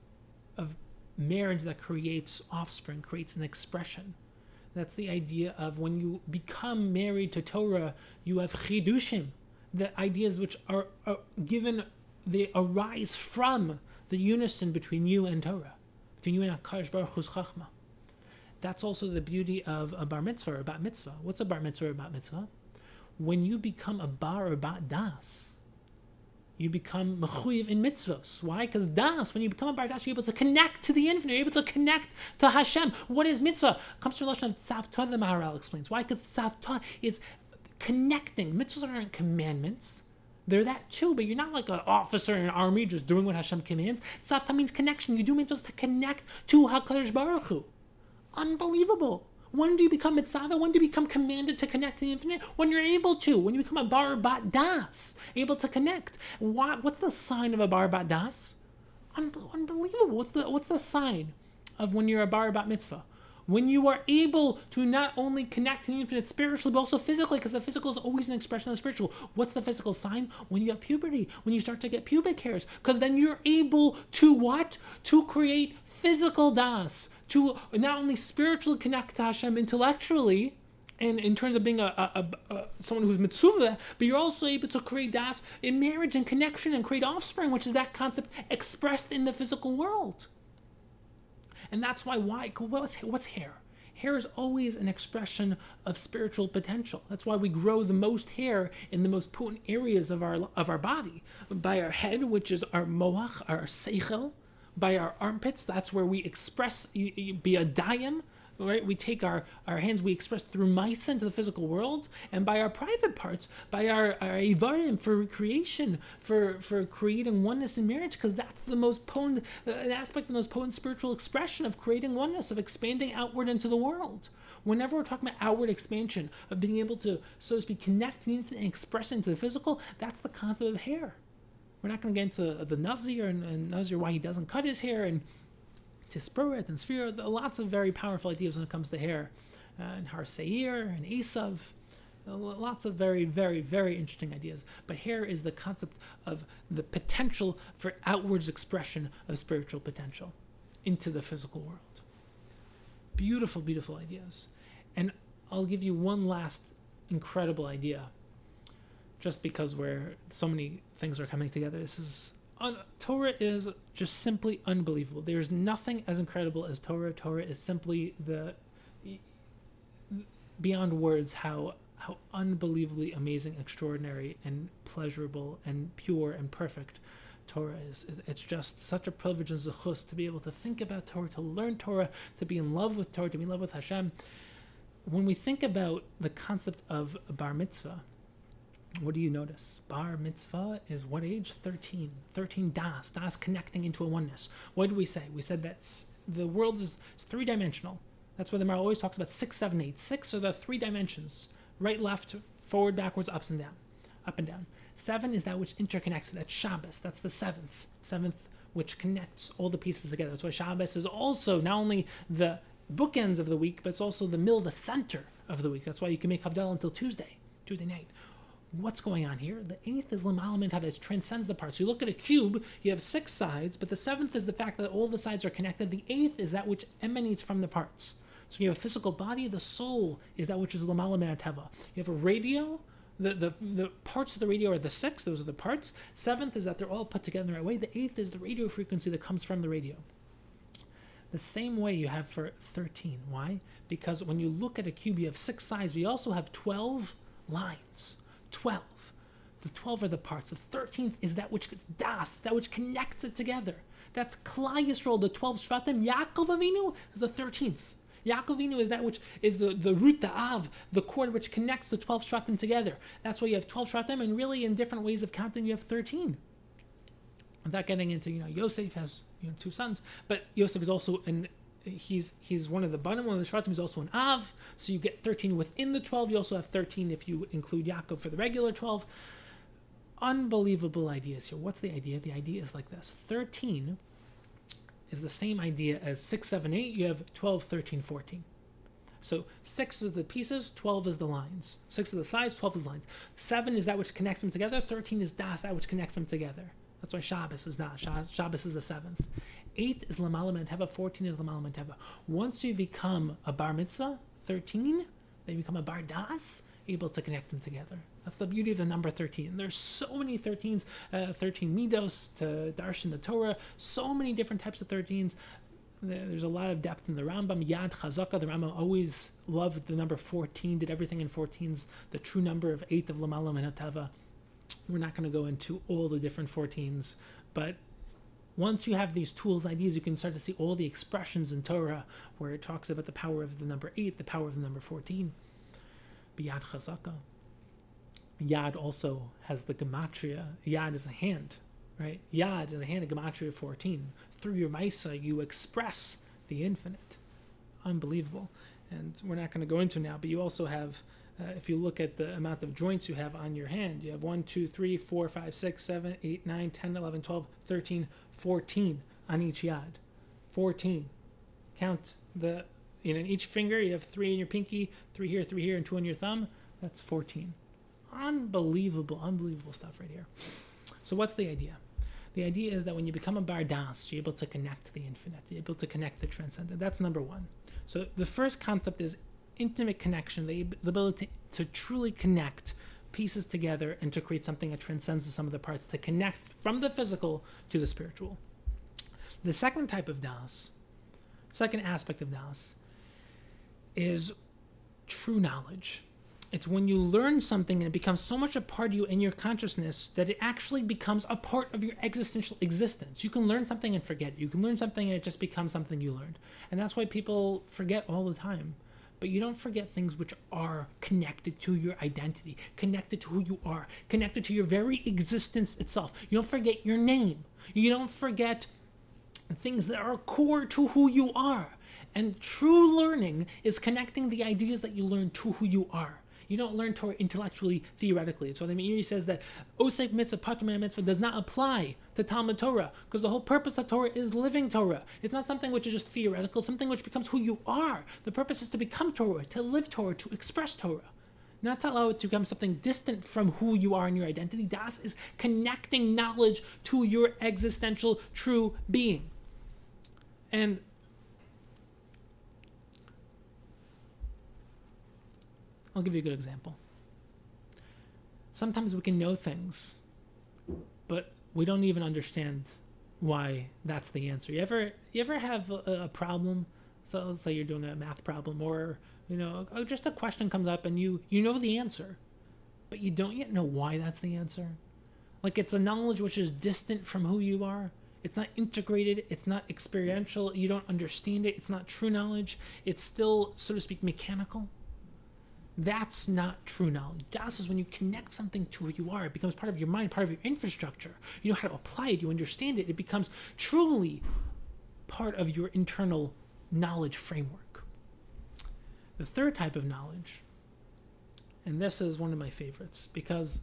marriage that creates offspring, creates an expression. That's the idea of when you become married to Torah, you have chidushim, the ideas which are given. They arise from the unison between you and Torah, between you and HaKadosh Baruch Hu's Chachma. That's also the beauty of a bar mitzvah or a bat mitzvah. What's a bar mitzvah or a bat mitzvah? When you become a bar or bat das, you become mechuyev in mitzvos. Why? Because das, when you become a bar das, you're able to connect to the infinite. You're able to connect to Hashem. What is mitzvah? It comes from the lesson of tzavta, the Maharal explains. Why? Because tzavta is connecting. Mitzvahs aren't commandments. They're that too, but you're not like an officer in an army just doing what Hashem commands. Tzavta means connection. You do mitzvahs to connect to HaKadosh Baruch Hu. Unbelievable. When do you become mitzvah? When do you become commanded to connect to the infinite? When you're able to. When you become a bar bat das, able to connect. What's the sign of a bar bat das? Unbelievable. What's the sign of when you're a bar bat mitzvah? When you are able to not only connect to the infinite spiritually, but also physically, because the physical is always an expression of the spiritual. What's the physical sign? When you have puberty, when you start to get pubic hairs, because then you're able to what? To create physical das, to not only spiritually connect to Hashem intellectually, and in terms of being someone who's mitzvah, but you're also able to create das in marriage and connection and create offspring, which is that concept expressed in the physical world. And that's why, what's hair? Hair is always an expression of spiritual potential. That's why we grow the most hair in the most potent areas of our body. By our head, which is our moach, our seichel. By our armpits, that's where we express, be a dayim, right? We take our hands, we express through mice into the physical world, and by our private parts, by our ivarim for recreation, for creating oneness in marriage, because that's the most potent, an aspect, the most potent spiritual expression of creating oneness, of expanding outward into the world. Whenever we're talking about outward expansion, of being able to, so to speak, connect and express into the physical, that's the concept of hair. We're not going to get into the Nazir and Nazir, why he doesn't cut his hair, and Tisporet and Sphere, lots of very powerful ideas when it comes to hair, and Har Seir and Esav, lots of very, very, very interesting ideas. But hair is the concept of the potential for outwards expression of spiritual potential into the physical world. Beautiful, beautiful ideas. And I'll give you one last incredible idea, just because we're so many things are coming together. This is Torah is just simply unbelievable. There's nothing as incredible as Torah. Torah is simply the beyond words how unbelievably amazing, extraordinary, and pleasurable, and pure, and perfect Torah is. It's just such a privilege and zechus to be able to think about Torah, to learn Torah, to be in love with Torah, to be in love with Hashem. When we think about the concept of bar mitzvah, what do you notice? Bar mitzvah is what age? 13. 13 das. Das connecting into a oneness. What did we say? We said that the world is three-dimensional. That's why the Maharal always talks about 6, 7, 8. 6 are the 3 dimensions. Right, left, forward, backwards, ups and down. Up and down. 7 is that which interconnects. That's Shabbos. That's the 7th. 7th which connects all the pieces together. That's why Shabbos is also not only the bookends of the week, but it's also the middle, the center of the week. That's why you can make Havdalah until Tuesday night. What's going on here? The 8th is L'ma'ala Minhava. It transcends the parts. You look at a cube, you have 6 sides, but the 7th is the fact that all the sides are connected. The 8th is that which emanates from the parts. So you have a physical body. The soul is that which is L'ma'ala Minhava. You have a radio. The parts of the radio are the 6. Those are the parts. 7th is that they're all put together in the right way. The 8th is the radio frequency that comes from the radio. The same way you have for 13. Why? Because when you look at a cube, you have 6 sides. We also have 12 lines. 12. The 12 are the parts. The 13th is that which gets das, that which connects it together. That's Klal Yisrael, the 12 Shvatim. Yaakov Avinu is the 13th. Yaakov Avinu is that which is the root, the av, the cord which connects the 12 Shvatim together. That's why you have 12 Shvatim, and really in different ways of counting, you have 13. Without getting into, Yosef has 2 sons, but Yosef is also an he's one of the bottom, one of the Shvatim. He's also an Av, so you get 13 within the 12. You also have 13 if you include Yaakov for the regular 12. Unbelievable ideas here. What's the idea? The idea is like this. 13 is the same idea as 6, 7, 8. You have 12, 13, 14. So 6 is the pieces, 12 is the lines. 6 is the sides, 12 is the lines. 7 is that which connects them together. 13 is Das, that which connects them together. That's why Shabbos is Das. Shabbos is the 7th. 8 is L'ma'ala Minhava, 14 is L'ma'ala Minhava. Once you become a bar mitzvah, 13, they become a bar das, able to connect them together. That's the beauty of the number 13. There's so many 13s, 13 midos to darshan the Torah, so many different types of 13s. There's a lot of depth in the Rambam. Yad Chazaka, the Rambam always loved the number 14, did everything in 14s, the true number of 8 of L'ma'ala Minhava. We're not going to go into all the different 14s, but once you have these tools, ideas, you can start to see all the expressions in Torah where it talks about the power of the number 8, the power of the number 14. B'yad chazaka. Yad also has the gematria. Yad is a hand, right? Yad is a hand, a gematria of 14. Through your Maisa, you express the infinite. Unbelievable. And we're not going to go into now, but you also have, if you look at the amount of joints you have on your hand, you have 1, 2, 3, 4, 5, 6, 7, 8, 9, 10, 11, 12, 13, 14 on each yad. 14. Count the, in each finger, you have 3 in your pinky, 3 here, and 2 on your thumb. That's 14. Unbelievable, unbelievable stuff right here. So what's the idea? The idea is that when you become a bar das, you're able to connect the infinite. You're able to connect the transcendent. That's number 1. So the first concept is intimate connection, the ability to truly connect pieces together and to create something that transcends the sum of the parts, to connect from the physical to the spiritual. The second type of das, second aspect of das, is true knowledge. It's when you learn something and it becomes so much a part of you in your consciousness that it actually becomes a part of your existential existence. You can learn something and forget it. You can learn something and it just becomes something you learned. And that's why people forget all the time. But you don't forget things which are connected to your identity, connected to who you are, connected to your very existence itself. You don't forget your name. You don't forget things that are core to who you are. And true learning is connecting the ideas that you learn to who you are. You don't learn Torah intellectually, theoretically. So the Meiri says that Osek Mitzvah, Patur Mitzvah does not apply to Talmud Torah because the whole purpose of Torah is living Torah. It's not something which is just theoretical, something which becomes who you are. The purpose is to become Torah, to live Torah, to express Torah. Not to allow it to become something distant from who you are and your identity. Das is connecting knowledge to your existential true being. And I'll give you a good example. Sometimes we can know things, but we don't even understand why that's the answer. You ever have a problem? So let's say you're doing a math problem, or just a question comes up and you know the answer, but you don't yet know why that's the answer. Like, it's a knowledge which is distant from who you are. It's not integrated, it's not experiential, you don't understand it, it's not true knowledge, it's still, so to speak, mechanical. That's not true knowledge. Das is when you connect something to who you are. It becomes part of your mind, part of your infrastructure. You know how to apply it, you understand it. It becomes truly part of your internal knowledge framework. The third type of knowledge, and this is one of my favorites, because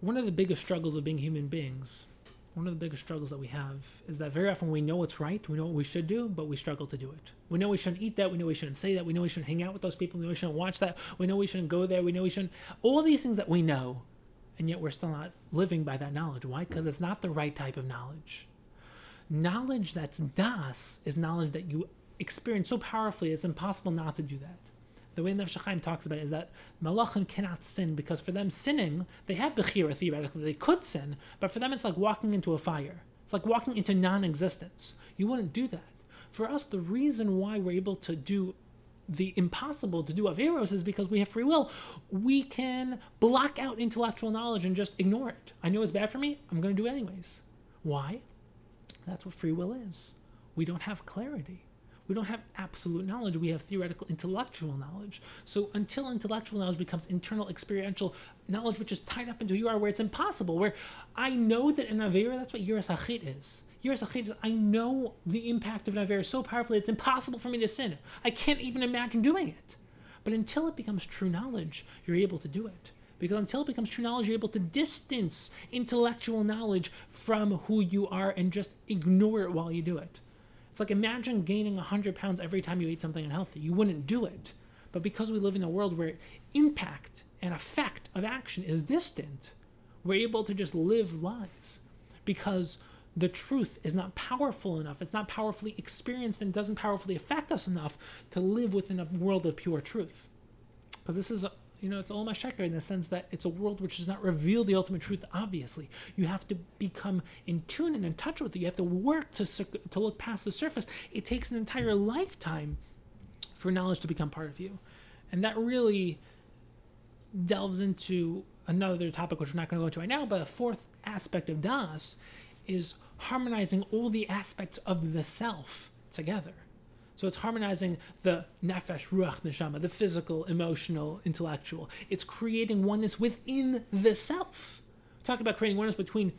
one of the biggest struggles of being human beings, one of the biggest struggles that we have, is that very often we know what's right, we know what we should do, but we struggle to do it. We know we shouldn't eat that, we know we shouldn't say that, we know we shouldn't hang out with those people, we know we shouldn't watch that, we know we shouldn't go there, we know we shouldn't... all these things that we know, and yet we're still not living by that knowledge. Why? Because it's not the right type of knowledge. Knowledge that's das is knowledge that you experience so powerfully, it's impossible not to do that. The way Nefesh HaChaim talks about it is that Malachim cannot sin, because for them sinning, they have Bechira theoretically, they could sin, but for them it's like walking into a fire. It's like walking into non-existence. You wouldn't do that. For us, the reason why we're able to do the impossible, to do Averos, is because we have free will. We can block out intellectual knowledge and just ignore it. I know it's bad for me, I'm going to do it anyways. Why? That's what free will is. We don't have clarity. We don't have absolute knowledge. We have theoretical intellectual knowledge. So until intellectual knowledge becomes internal experiential knowledge, which is tied up into who you are, where it's impossible, where I know that in Avera, that's what Yiras Hachit is. Yiras Hachit is, I know the impact of Avera so powerfully, it's impossible for me to sin. I can't even imagine doing it. But until it becomes true knowledge, you're able to do it. Because until it becomes true knowledge, you're able to distance intellectual knowledge from who you are and just ignore it while you do it. It's like, imagine gaining 100 pounds every time you eat something unhealthy. You wouldn't do it. But because we live in a world where impact and effect of action is distant, we're able to just live lies. Because the truth is not powerful enough, it's not powerfully experienced, and doesn't powerfully affect us enough to live within a world of pure truth. Because this is a, it's Olam HaSheker in the sense that it's a world which does not reveal the ultimate truth, obviously. You have to become in tune and in touch with it. You have to work to look past the surface. It takes an entire lifetime for knowledge to become part of you. And that really delves into another topic, which we're not going to go into right now, but a fourth aspect of Das is harmonizing all the aspects of the self together. So it's harmonizing the nefesh, ruach, neshama, the physical, emotional, intellectual. It's creating oneness within the self. We talk about creating oneness between,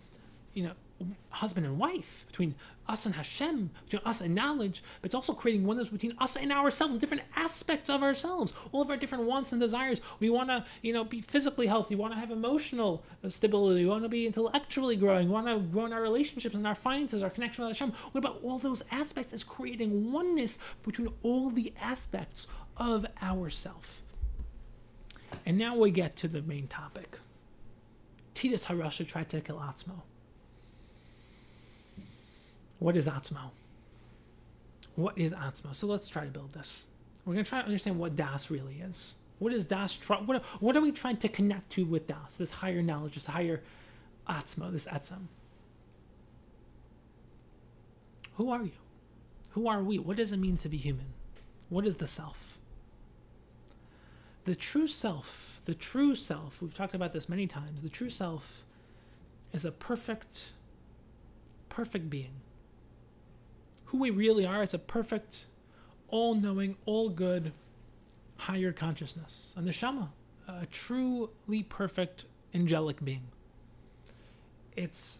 husband and wife, between us and Hashem, between us and knowledge, but it's also creating oneness between us and ourselves, the different aspects of ourselves, all of our different wants and desires. We want to, be physically healthy, we want to have emotional stability, we want to be intellectually growing, we want to grow in our relationships and our finances, our connection with Hashem. What about all those aspects? Is creating oneness between all the aspects of ourself. And now we get to the main topic. Titus HaRasha tried to kill Atzmo. What is Atzmo? What is Atzmo? So let's try to build this. We're going to try to understand what Das really is. What is Das? What are we trying to connect to with Das? This higher knowledge, this higher Atzmo, this Etzem. Who are you? Who are we? What does it mean to be human? What is the self? The true self, we've talked about this many times, the true self is a perfect being. Who we really are is a perfect, all-knowing, all-good, higher consciousness. And the Neshama, a truly perfect angelic being. It's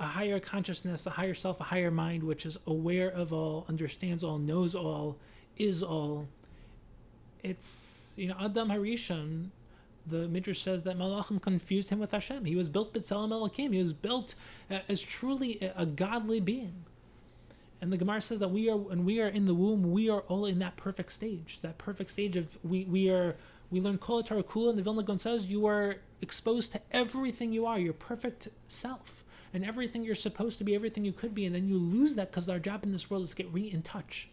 a higher consciousness, a higher self, a higher mind, which is aware of all, understands all, knows all, is all. It's, you know, Adam Harishon, the Midrash says that Malachim confused him with Hashem. He was built B'Tselem Elokim. He was built as truly a godly being. And the Gemara says that we are, when we are in the womb, we are all in that perfect stage. That perfect stage of we learn Kol HaTorah Kula, and the Vilna Gaon says you are exposed to everything you are, your perfect self, and everything you're supposed to be, everything you could be, and then you lose that because our job in this world is to get in touch,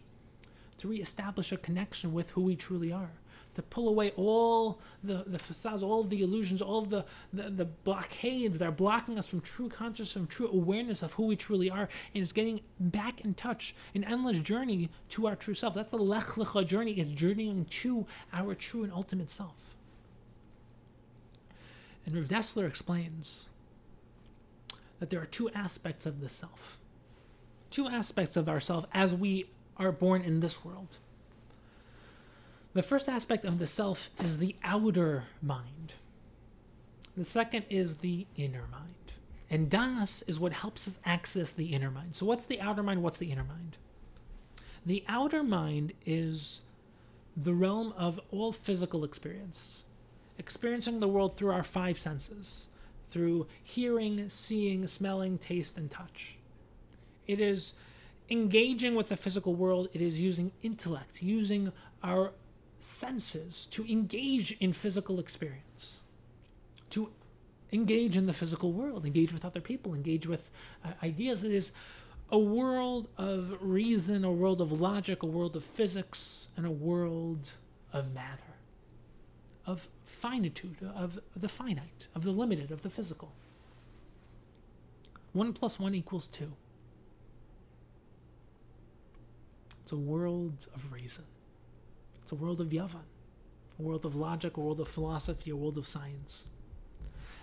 to reestablish a connection with who we truly are, to pull away all the facades, all the illusions, all the blockades that are blocking us from true consciousness, from true awareness of who we truly are, and it's getting back in touch, an endless journey to our true self. That's the Lech Lecha journey. It's journeying to our true and ultimate self. And Rav Dessler explains that there are two aspects of the self, two aspects of ourself as we are born in this world. The first aspect of the self is the outer mind. The second is the inner mind. And Das is what helps us access the inner mind. So what's the outer mind? What's the inner mind? The outer mind is the realm of all physical experience, experiencing the world through our five senses, through hearing, seeing, smelling, taste, and touch. It is engaging with the physical world. It is using intellect, using our senses to engage in physical experience, to engage in the physical world, engage with other people, engage with ideas. It is a world of reason, a world of logic, a world of physics, and a world of matter, of finitude, of the finite, of the limited, of the physical. 1 + 1 = 2. It's a world of reason. It's a world of Yavan, a world of logic, a world of philosophy, a world of science.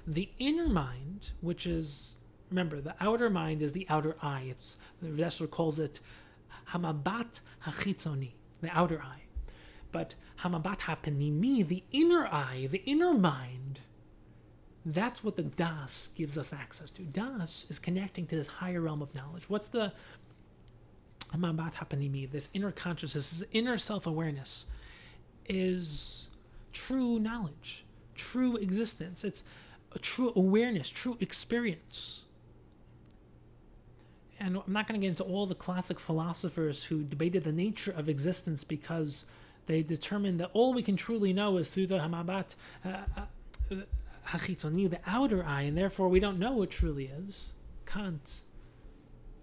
The inner mind, which is, remember, the outer mind is the outer eye. It's, the Rashi calls it Hamabat Hachitzoni, the outer eye. But Hamabat Hapanimi, the inner eye, the inner mind, that's what the Das gives us access to. Das is connecting to this higher realm of knowledge. What's the Hamabat Hapanimi? This inner consciousness, this inner self-awareness, is true knowledge, true existence. It's a true awareness, true experience. And I'm not going to get into all the classic philosophers who debated the nature of existence because they determined that all we can truly know is through the Hamabat Hachitzoni, the outer eye, and therefore we don't know what truly is. Kant,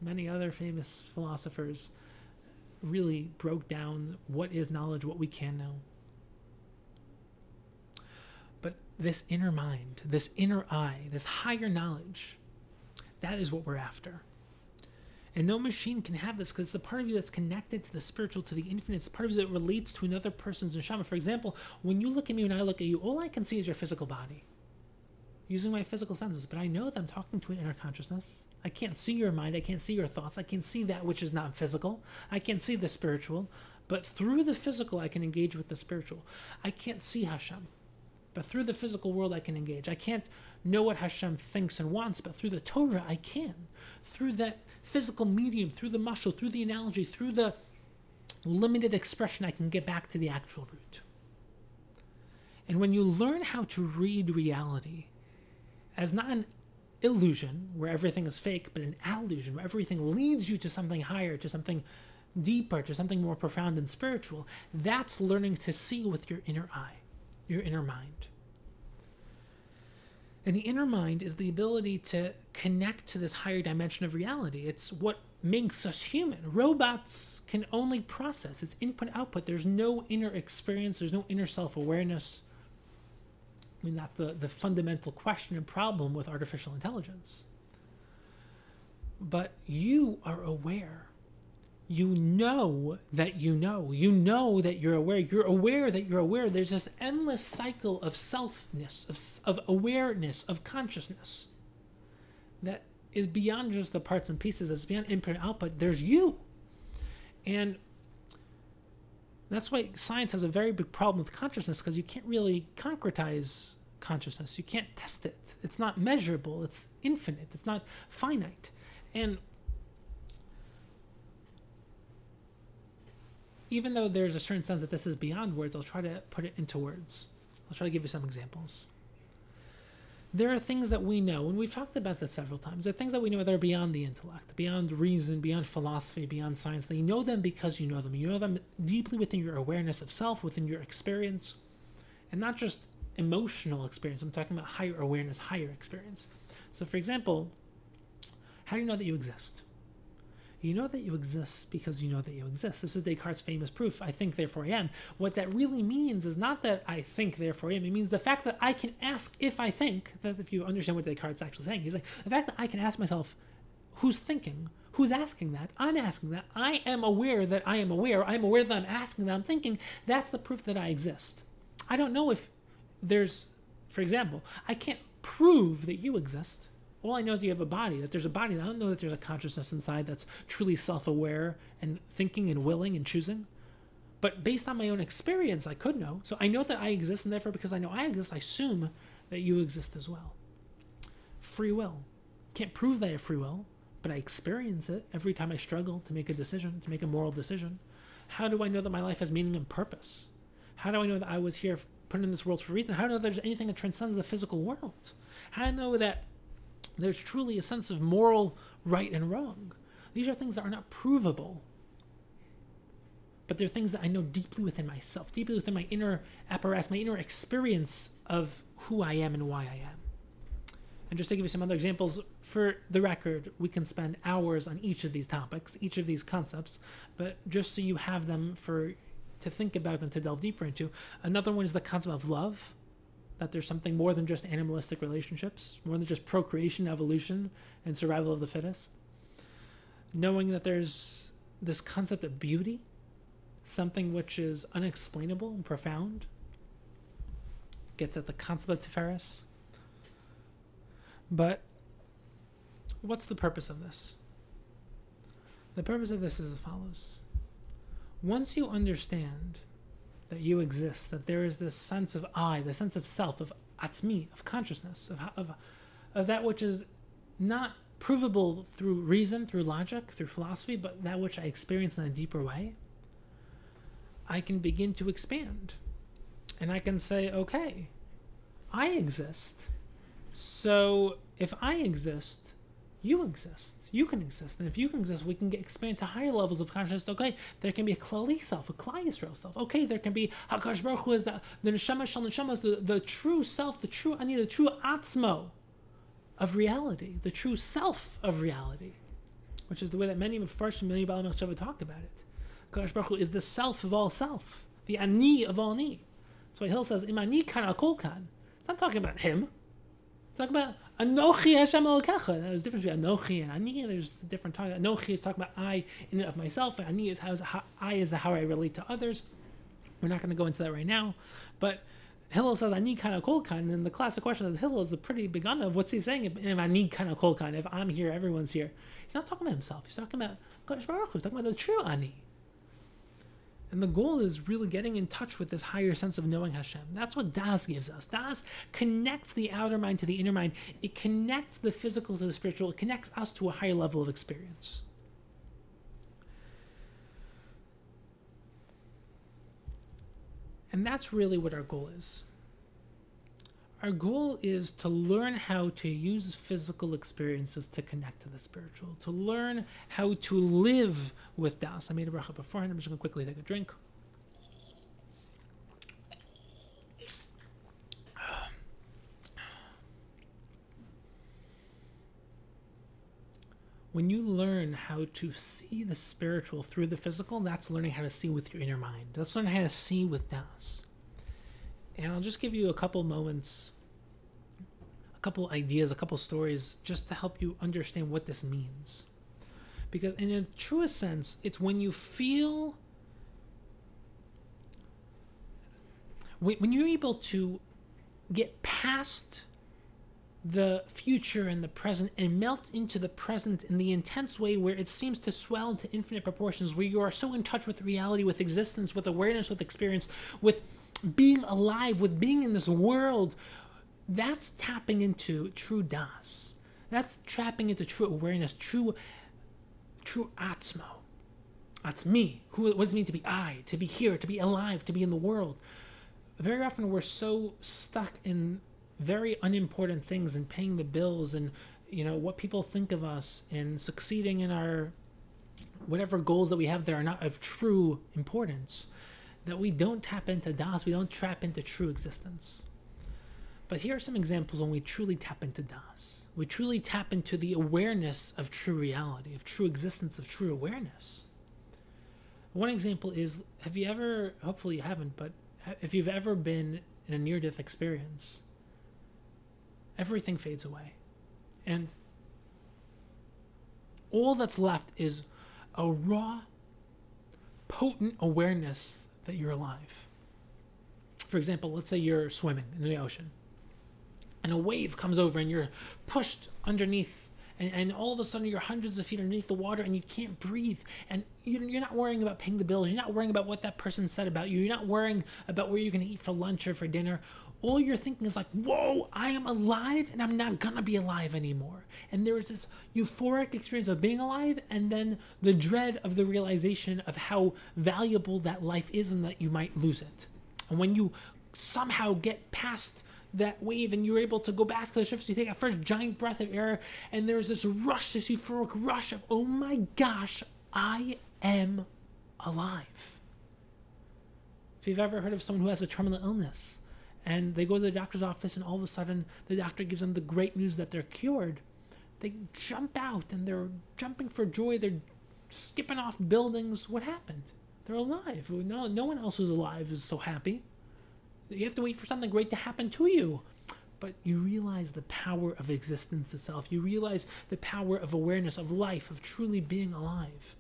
many other famous philosophers really broke down what is knowledge, what we can know. But this inner mind, this inner eye, this higher knowledge, that is what we're after. And no machine can have this because it's the part of you that's connected to the spiritual, to the infinite. It's the part of you that relates to another person's neshama. For example, when you look at me and I look at you, all I can see is your physical body, using my physical senses, but I know that I'm talking to an inner consciousness. I can't see your mind, I can't see your thoughts, I can't see that which is not physical, I can't see the spiritual, but through the physical I can engage with the spiritual. I can't see Hashem, but through the physical world I can engage. I can't know what Hashem thinks and wants, but through the Torah I can. Through that physical medium, through the mashal, through the analogy, through the limited expression, I can get back to the actual root. And when you learn how to read reality, as not an illusion where everything is fake, but an allusion where everything leads you to something higher, to something deeper, to something more profound and spiritual, that's learning to see with your inner eye, your inner mind. And the inner mind is the ability to connect to this higher dimension of reality. It's what makes us human. Robots can only process. It's input-output. There's no inner experience. There's no inner self-awareness. I mean, that's the fundamental question and problem with artificial intelligence. But you are aware. you know that you know. You know that you're aware. You're aware that you're aware. There's this endless cycle of selfness, of awareness, of consciousness that is beyond just the parts and pieces. It's beyond input and output. There's you. And that's why science has a very big problem with consciousness, because you can't really concretize consciousness. You can't test it. It's not measurable. It's infinite. It's not finite. And even though there's a certain sense that this is beyond words, I'll try to put it into words. I'll try to give you some examples. There are things that we know, and we've talked about this several times. There are things that we know that are beyond the intellect, beyond reason, beyond philosophy, beyond science. You know them because you know them. You know them deeply within your awareness of self, within your experience, and not just emotional experience. I'm talking about higher awareness, higher experience. So, for example, how do you know that you exist? You know that you exist because you know that you exist. This is Descartes' famous proof, I think, therefore I am. What that really means is not that I think, therefore I am. It means the fact that I can ask if I think. That's if you understand what Descartes is actually saying. He's like, the fact that I can ask myself, who's thinking? Who's asking that? I'm asking that. I am aware that I am aware. I'm aware that I'm asking that I'm thinking. That's the proof that I exist. I don't know if there's, for example, I can't prove that you exist. All I know is you have a body, that there's a body. I don't know that there's a consciousness inside that's truly self-aware and thinking and willing and choosing. But based on my own experience, I could know. So I know that I exist, and therefore because I know I exist, I assume that you exist as well. Free will. Can't prove that I have free will, but I experience it every time I struggle to make a decision, to make a moral decision. How do I know that my life has meaning and purpose? How do I know that I was here, put in this world for a reason? How do I know there's anything that transcends the physical world? How do I know that there's truly a sense of moral right and wrong? These are things that are not provable, but they're things that I know deeply within myself, deeply within my inner apparatus, my inner experience of who I am and why I am. And just to give you some other examples, for the record, we can spend hours on each of these topics, each of these concepts, but just so you have them to think about them, to delve deeper into. Another one is the concept of love. That there's something more than just animalistic relationships, more than just procreation, evolution, and survival of the fittest. Knowing that there's this concept of beauty, something which is unexplainable and profound, gets at the concept of Tiferes. But what's the purpose of this? The purpose of this is as follows. Once you understand that you exist, that there is this sense of I, the sense of self, of atzmi, of consciousness, of that which is not provable through reason, through logic, through philosophy, but that which I experience in a deeper way, I can begin to expand. And I can say, okay, I exist. So if I exist, you exist. You can exist. And if you can exist, we can expand to higher levels of consciousness. Okay, there can be a Klali self, a Klal Yisrael self. Okay, there can be HaKadosh Baruch Hu, is the Neshama Shel Neshama, is the true self, the true Ani, the true Atzmo of reality, the true self of reality, which is the way that many of Farsh and many Baal Mechshava talk about it. HaKadosh Baruch Hu is the self of all self, the Ani of all Ani. That's why Hill says, Im Ani kan al kol kan. It's not talking about him. It's talking about Anochi Hashem Elokecha. There's a difference between Anochi and Ani. There's a different talk. Anochi is talking about I in and of myself, and Ani is how I relate to others. We're not going to go into that right now. But Hillel says Ani kana kol kan, and the classic question is, Hillel is a pretty big one. What's he saying? If Ani kana kol kan, if I'm here, everyone's here. He's not talking about himself. He's talking about Kodesh Baruch Hu. He's talking about the true Ani. And the goal is really getting in touch with this higher sense of knowing Hashem. That's what Das gives us. Das connects the outer mind to the inner mind. It connects the physical to the spiritual. It connects us to a higher level of experience. And that's really what our goal is. Our goal is to learn how to use physical experiences to connect to the spiritual, to learn how to live with Das. I made a bracha beforehand. I'm just going to quickly take a drink. When you learn how to see the spiritual through the physical, that's learning how to see with your inner mind. That's learning how to see with Das. And I'll just give you a couple moments, a couple ideas, a couple stories, just to help you understand what this means. Because in the truest sense, it's when you feel, when you're able to get past the future and the present and melt into the present in the intense way where it seems to swell to infinite proportions, where you are so in touch with reality, with existence, with awareness, with experience, with being alive, with being in this world, that's tapping into true das. That's tapping into true awareness, true Atmo. Atmi. What does it mean to be I, to be here, to be alive, to be in the world? Very often we're so stuck in very unimportant things and paying the bills and, you know, what people think of us and succeeding in our whatever goals that we have there are not of true importance, that we don't tap into das, we don't tap into true existence. But here are some examples when we truly tap into das. We truly tap into the awareness of true reality, of true existence, of true awareness. One example is, have you ever, hopefully you haven't, but if you've ever been in a near-death experience, everything fades away. And all that's left is a raw, potent awareness that you're alive. For example, let's say you're swimming in the ocean and a wave comes over and you're pushed underneath, and all of a sudden you're hundreds of feet underneath the water and you can't breathe, and you're not worrying about paying the bills, you're not worrying about what that person said about you, you're not worrying about where you're going to eat for lunch or for dinner. All you're thinking is like, whoa, I am alive and I'm not going to be alive anymore. And there is this euphoric experience of being alive and then the dread of the realization of how valuable that life is and that you might lose it. And when you somehow get past that wave and you're able to go back to the surface, you take that first giant breath of air and there's this rush, this euphoric rush of, oh my gosh, I am alive. If you've ever heard of someone who has a terminal illness and they go to the doctor's office and all of a sudden the doctor gives them the great news that they're cured, they jump out and they're jumping for joy, they're skipping off buildings. What happened? They're alive. No one else who's alive is so happy. You have to wait for something great to happen to you. But you realize the power of existence itself. You realize the power of awareness, of life, of truly being alive.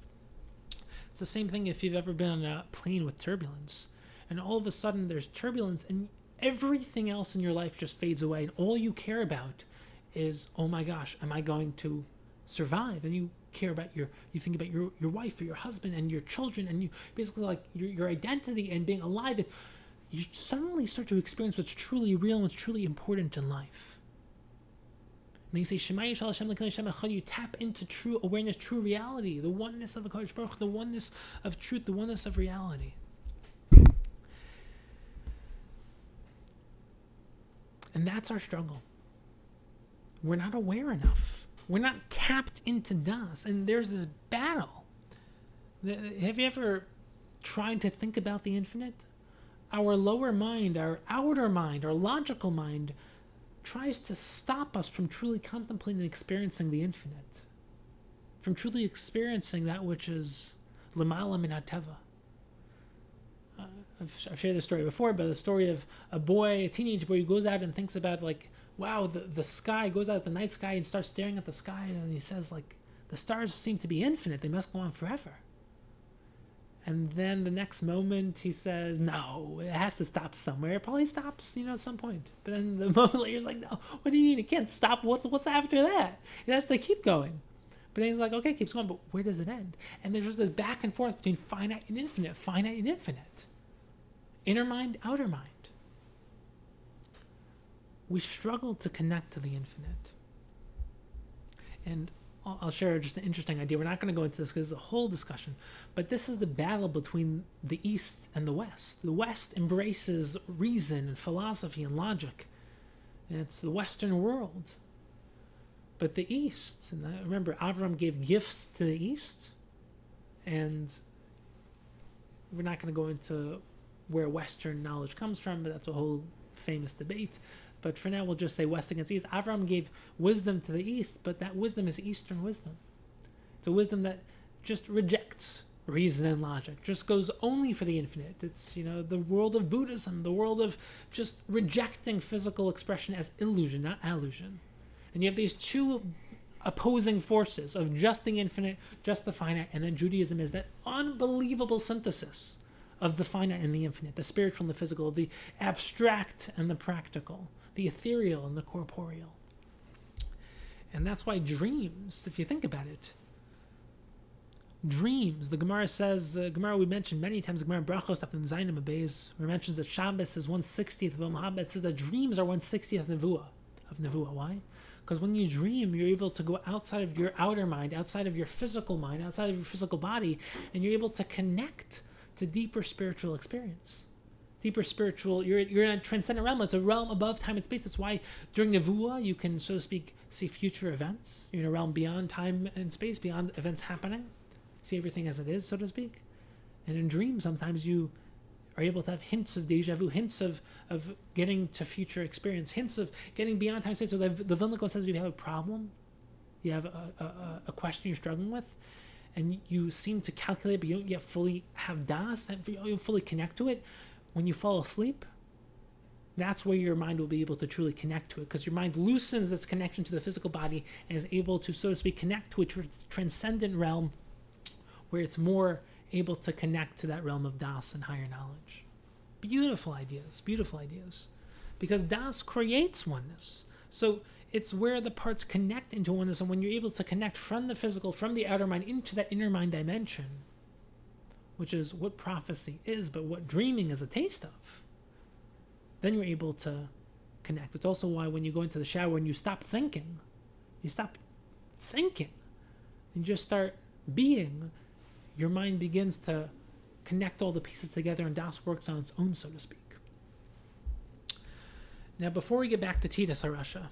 It's the same thing if you've ever been on a plane with turbulence. And all of a sudden there's turbulence and everything else in your life just fades away. And all you care about is, oh my gosh, am I going to survive? And you care about you think about your wife or your husband and your children, and you basically like your identity and being alive. And you suddenly start to experience what's truly real and what's truly important in life. And then you say Shema Yisrael Hashem L'Kei Hashem Echad. You tap into true awareness, true reality, the oneness of HaKadosh Baruch Hu, the oneness of truth, the oneness of reality. And that's our struggle. We're not aware enough. We're not tapped into das, and there's this battle. Have you ever tried to think about the infinite? Our lower mind, our outer mind, our logical mind tries to stop us from truly contemplating and experiencing the infinite, from truly experiencing that which is lemala min hateva. I've shared this story before, but the story of a teenage boy who goes out and thinks about, like, wow, the sky, goes out at the night sky and starts staring at the sky, and he says, like, the stars seem to be infinite, they must go on forever. And then the next moment he says, no, it has to stop somewhere. It probably stops, at some point. But then the moment later he's like, no, what do you mean it can't stop? What's after that? It has to keep going. But then he's like, okay, it keeps going, but where does it end? And there's just this back and forth between finite and infinite. Inner mind, outer mind. We struggle to connect to the infinite. And I'll share just an interesting idea. We're not going to go into this because it's a whole discussion, but this is the battle between the East and the West. The West embraces reason and philosophy and logic, and it's the Western world. But the East, and I remember Avram gave gifts to the East, and we're not going to go into where Western knowledge comes from, but that's a whole famous debate. But for now, we'll just say West against East. Avram gave wisdom to the East, but that wisdom is Eastern wisdom. It's a wisdom that just rejects reason and logic, just goes only for the infinite. It's, the world of Buddhism, the world of just rejecting physical expression as illusion, not allusion. And you have these two opposing forces of just the infinite, just the finite, and then Judaism is that unbelievable synthesis of the finite and the infinite, the spiritual and the physical, the abstract and the practical, the ethereal and the corporeal. And that's why dreams, if you think about it, dreams, the Gemara says, Gemara we mentioned many times, Gemara Brachos after the Zainim Abayis, where it mentions that Shabbos is 1/60th of Yom HaBet. It says that dreams are 1/60th of Nevuah. Why? Because when you dream, you're able to go outside of your outer mind, outside of your physical mind, outside of your physical body, and you're able to connect to deeper spiritual experience. Deeper spiritual, you're in a transcendent realm. It's a realm above time and space. That's why during Nevuah you can, so to speak, see future events. You're in a realm beyond time and space, beyond events happening. See everything as it is, so to speak. And in dreams, sometimes you are able to have hints of deja vu, hints of getting to future experience, hints of getting beyond time and space. So the Vilna Gaon says you have a problem, you have a question you're struggling with, and you seem to calculate, but you don't yet fully have das, and you don't fully connect to it. When you fall asleep, that's where your mind will be able to truly connect to it, because your mind loosens its connection to the physical body and is able to, so to speak, connect to a transcendent realm where it's more able to connect to that realm of Das and higher knowledge. Beautiful ideas, because Das creates oneness. So it's where the parts connect into oneness, and when you're able to connect from the physical, from the outer mind, into that inner mind dimension, which is what prophecy is, but what dreaming is a taste of, then you're able to connect. It's also why when you go into the shower and you stop thinking, and just start being, your mind begins to connect all the pieces together, and Das works on its own, so to speak. Now, before we get back to Tiras HaRasha,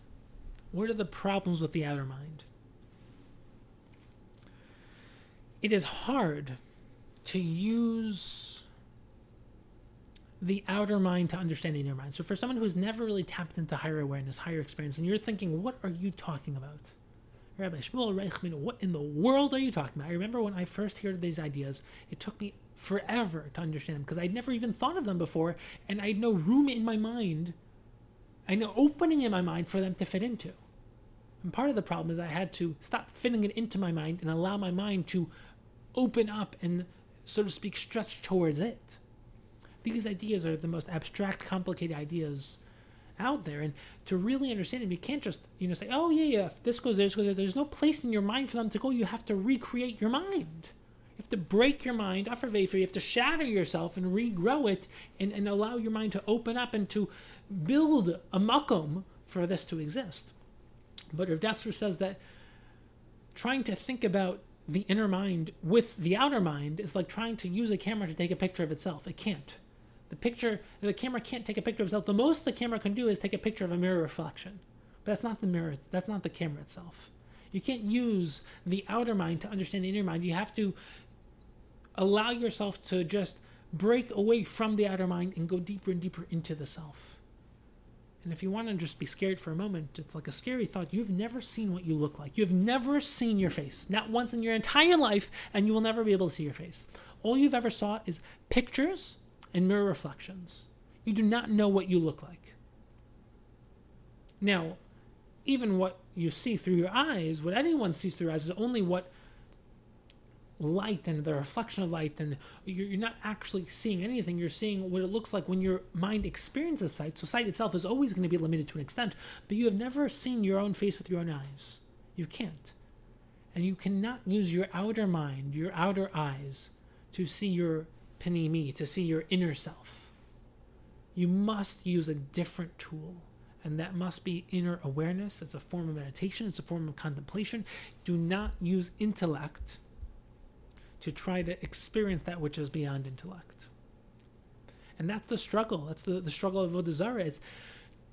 what are the problems with the outer mind? It is hard to use the outer mind to understand the inner mind. So for someone who's never really tapped into higher awareness, higher experience, and you're thinking, what are you talking about? Rabbi Shmuel Reichman, what in the world are you talking about? I remember when I first heard these ideas, it took me forever to understand them, because I'd never even thought of them before, and I had no room in my mind, I had no opening in my mind for them to fit into. And part of the problem is I had to stop fitting it into my mind and allow my mind to open up and, so to speak, stretch towards it. These ideas are the most abstract, complicated ideas out there, and to really understand them, you can't just say, oh yeah, this goes there, this goes there. There's no place in your mind for them to go. You have to recreate your mind. You have to break your mind, you have to shatter yourself and regrow it, and allow your mind to open up and to build a makom for this to exist. But Rav Dasher says that trying to think about the inner mind with the outer mind is like trying to use a camera to take a picture of itself. It can't. The camera can't take a picture of itself. The most the camera can do is take a picture of a mirror reflection. But that's not the mirror, that's not the camera itself. You can't use the outer mind to understand the inner mind. You have to allow yourself to just break away from the outer mind and go deeper and deeper into the self. And if you want to just be scared for a moment, it's like a scary thought. You've never seen what you look like. You've never seen your face, not once in your entire life, and you will never be able to see your face. All you've ever saw is pictures and mirror reflections. You do not know what you look like. Now, even what you see through your eyes, what anyone sees through your eyes, is only what light and the reflection of light, and you're not actually seeing anything. You're seeing what it looks like when your mind experiences sight. So sight itself is always going to be limited to an extent, but you have never seen your own face with your own eyes. You can't. And you cannot use your outer mind, your outer eyes, to see your Panimi, to see your inner self. You must use a different tool, and that must be inner awareness. It's a form of meditation. It's a form of contemplation. Do not use intellect to try to experience that which is beyond intellect. And that's the struggle. That's the struggle of Avodah Zarah. It's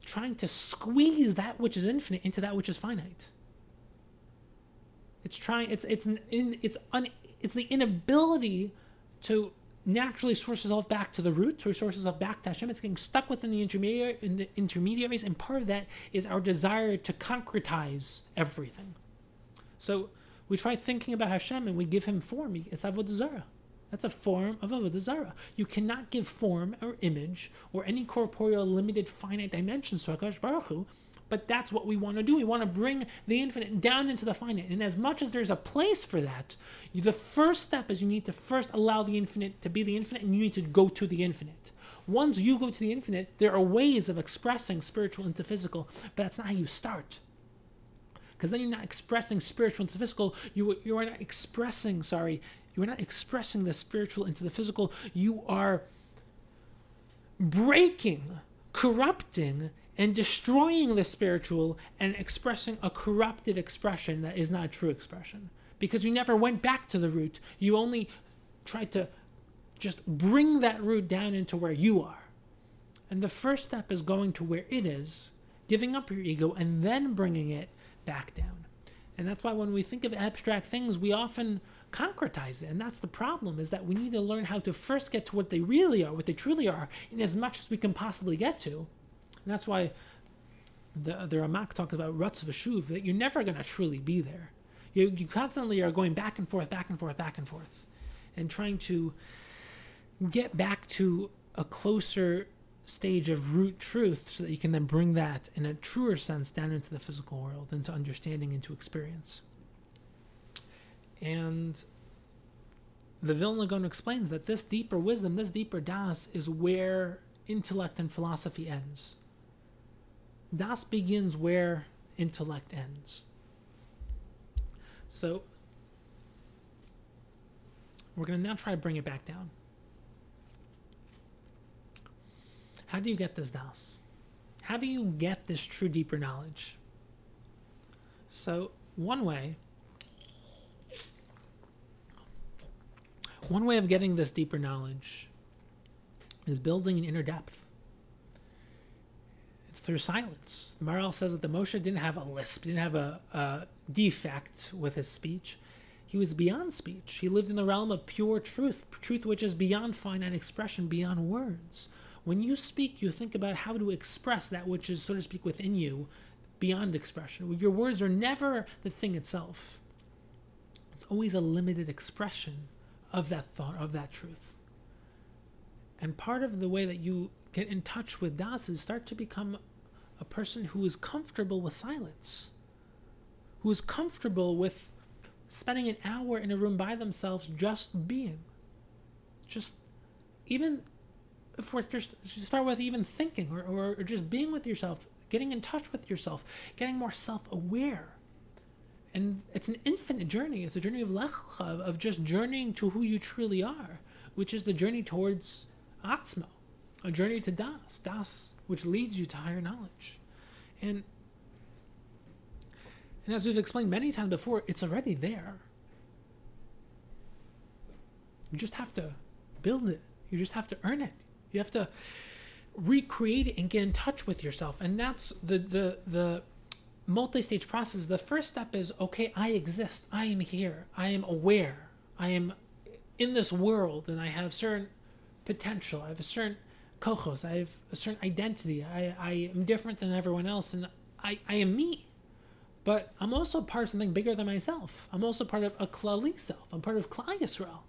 trying to squeeze that which is infinite into that which is finite. It's the inability to naturally source itself back to the root, to source itself back to Hashem. It's getting stuck within the intermediaries, and part of that is our desire to concretize everything. So we try thinking about Hashem and we give him form. It's Avodah Zarah. That's a form of Avodah Zarah. You cannot give form or image or any corporeal limited finite dimensions to HaKadosh Baruch Hu But that's what we want to do. We want to bring the infinite down into the finite. And as much as there's a place for that, the first step is you need to first allow the infinite to be the infinite, and you need to go to the infinite. Once you go to the infinite, there are ways of expressing spiritual into physical, but that's not how you start. Because then you're not expressing spiritual into physical. You are not expressing, sorry, you are not expressing the spiritual into the physical. You are breaking, corrupting, and destroying the spiritual and expressing a corrupted expression that is not a true expression. Because you never went back to the root. You only tried to just bring that root down into where you are. And the first step is going to where it is, giving up your ego, and then bringing it back down. And that's why when we think of abstract things, we often concretize it. And that's the problem, is that we need to learn how to first get to what they really are, what they truly are, in as much as we can possibly get to. And that's why the Ramak talks about Ratz V'Shuv, that you're never going to truly be there. You constantly are going back and forth, back and forth, back and forth, and trying to get back to a closer stage of root truth so that you can then bring that in a truer sense down into the physical world, into understanding, into experience. And the Vilna Gaon explains that this deeper wisdom, this deeper das, is where intellect and philosophy ends. Das begins where intellect ends. So we're going to now try to bring it back down. How do you get this das? How do you get this true deeper knowledge? So one way of getting this deeper knowledge is building an inner depth. It's through silence. The Maharal says that the Moshe didn't have a lisp, didn't have a defect with his speech. He was beyond speech. He lived in the realm of pure truth, truth which is beyond finite expression, beyond words. When you speak, you think about how to express that which is, so to speak, within you, beyond expression. Your words are never the thing itself. It's always a limited expression of that thought, of that truth. And part of the way that you get in touch with Das is start to become a person who is comfortable with silence, who is comfortable with spending an hour in a room by themselves just being. Just even... If we're just start with even thinking or just being with yourself, getting in touch with yourself, getting more self-aware. And it's an infinite journey. It's a journey of lechlecha, of just journeying to who you truly are, which is the journey towards Atzmo, a journey to Das, which leads you to higher knowledge. And as we've explained many times before, it's already there. You just have to build it. You just have to earn it. You have to recreate it and get in touch with yourself. And that's the multi-stage process. The first step is, okay, I exist. I am here. I am aware. I am in this world, and I have certain potential. I have a certain kochos. I have a certain identity. I am different than everyone else, and I am me. But I'm also part of something bigger than myself. I'm also part of a klali self. I'm part of Klal Yisrael.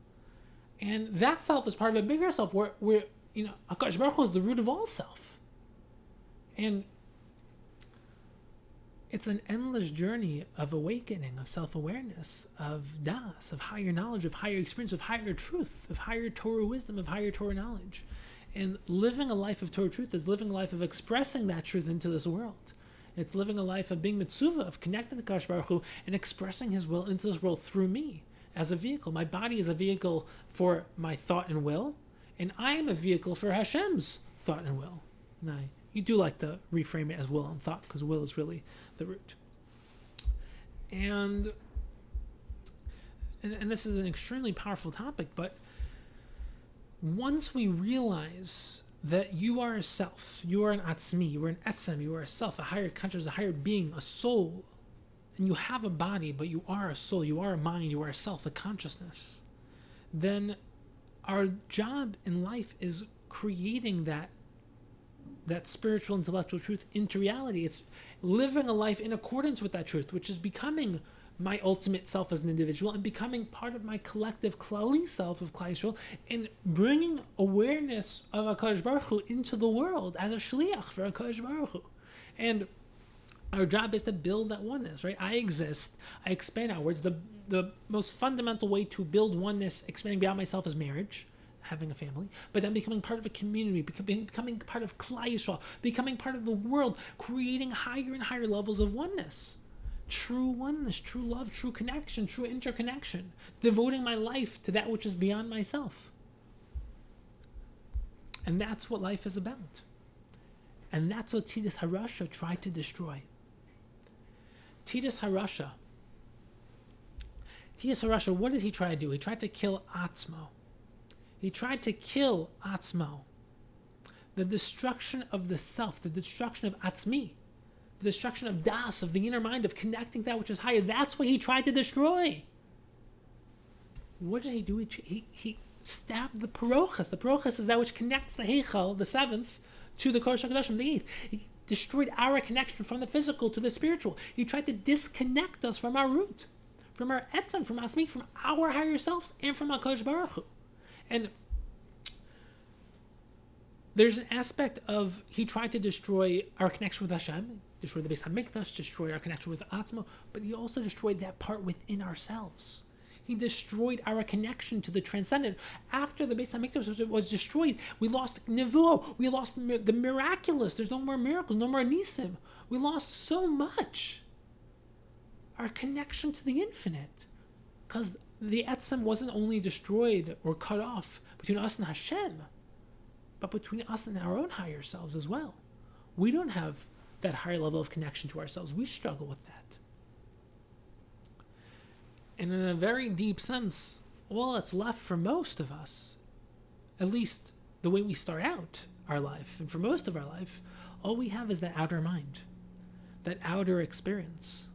And that self is part of a bigger self where you know, HaKadosh Baruch Hu is the root of all self. And it's an endless journey of awakening, of self-awareness, of Das, of higher knowledge, of higher experience, of higher truth, of higher Torah wisdom, of higher Torah knowledge. And living a life of Torah truth is living a life of expressing that truth into this world. It's living a life of being mitzvah, of connecting to HaKadosh Baruch Hu and expressing His will into this world through me as a vehicle. My body is a vehicle for my thought and will. And I am a vehicle for Hashem's thought and will. And you do like to reframe it as will and thought, because will is really the root. And this is an extremely powerful topic, but once we realize that you are a self, you are an atzmi, you are an etzem, you are a self, a higher conscious, a higher being, a soul, and you have a body, but you are a soul, you are a mind, you are a self, a consciousness, then our job in life is creating that spiritual, intellectual truth into reality. It's living a life in accordance with that truth, which is becoming my ultimate self as an individual and becoming part of my collective Klali self of Klal Yisrael and bringing awareness of HaKadosh Baruch Hu into the world as a shliach for HaKadosh Baruch Hu. And Our job is to build that oneness, right? I exist. I expand outwards. The most fundamental way to build oneness, expanding beyond myself, is marriage, having a family, but then becoming part of a community, becoming part of Klal Yisrael, becoming part of the world, creating higher and higher levels of oneness. True oneness, true love, true connection, true interconnection. Devoting my life to that which is beyond myself. And that's what life is about. And that's what Titus HaRasha tried to destroy. Titus HaRasha, what did he try to do? He tried to kill Atzmo. The destruction of the self, the destruction of Atzmi, the destruction of Das, of the inner mind, of connecting that which is higher. That's what he tried to destroy. What did he do? He stabbed the Parochas. The Parochas is that which connects the Heichal, the seventh, to the Kodesh HaKodashim, the eighth. He destroyed our connection from the physical to the spiritual. He tried to disconnect us from our root, from our Etzem, from Asmi, from our higher selves, and from HaKadosh Baruch Hu. And there's an aspect of, he tried to destroy our connection with Hashem, destroy the Beis HaMikdash, destroy our connection with Atzmo, but he also destroyed that part within ourselves. He destroyed our connection to the transcendent. After the Beis HaMikdash was destroyed, we lost Nevuah. We lost the miraculous. There's no more miracles, no more Nisim. We lost so much. Our connection to the infinite. Because the Etzem wasn't only destroyed or cut off between us and Hashem, but between us and our own higher selves as well. We don't have that higher level of connection to ourselves. We struggle with that. And in a very deep sense, all that's left for most of us, at least the way we start out our life, and for most of our life, all we have is that outer mind, that outer experience.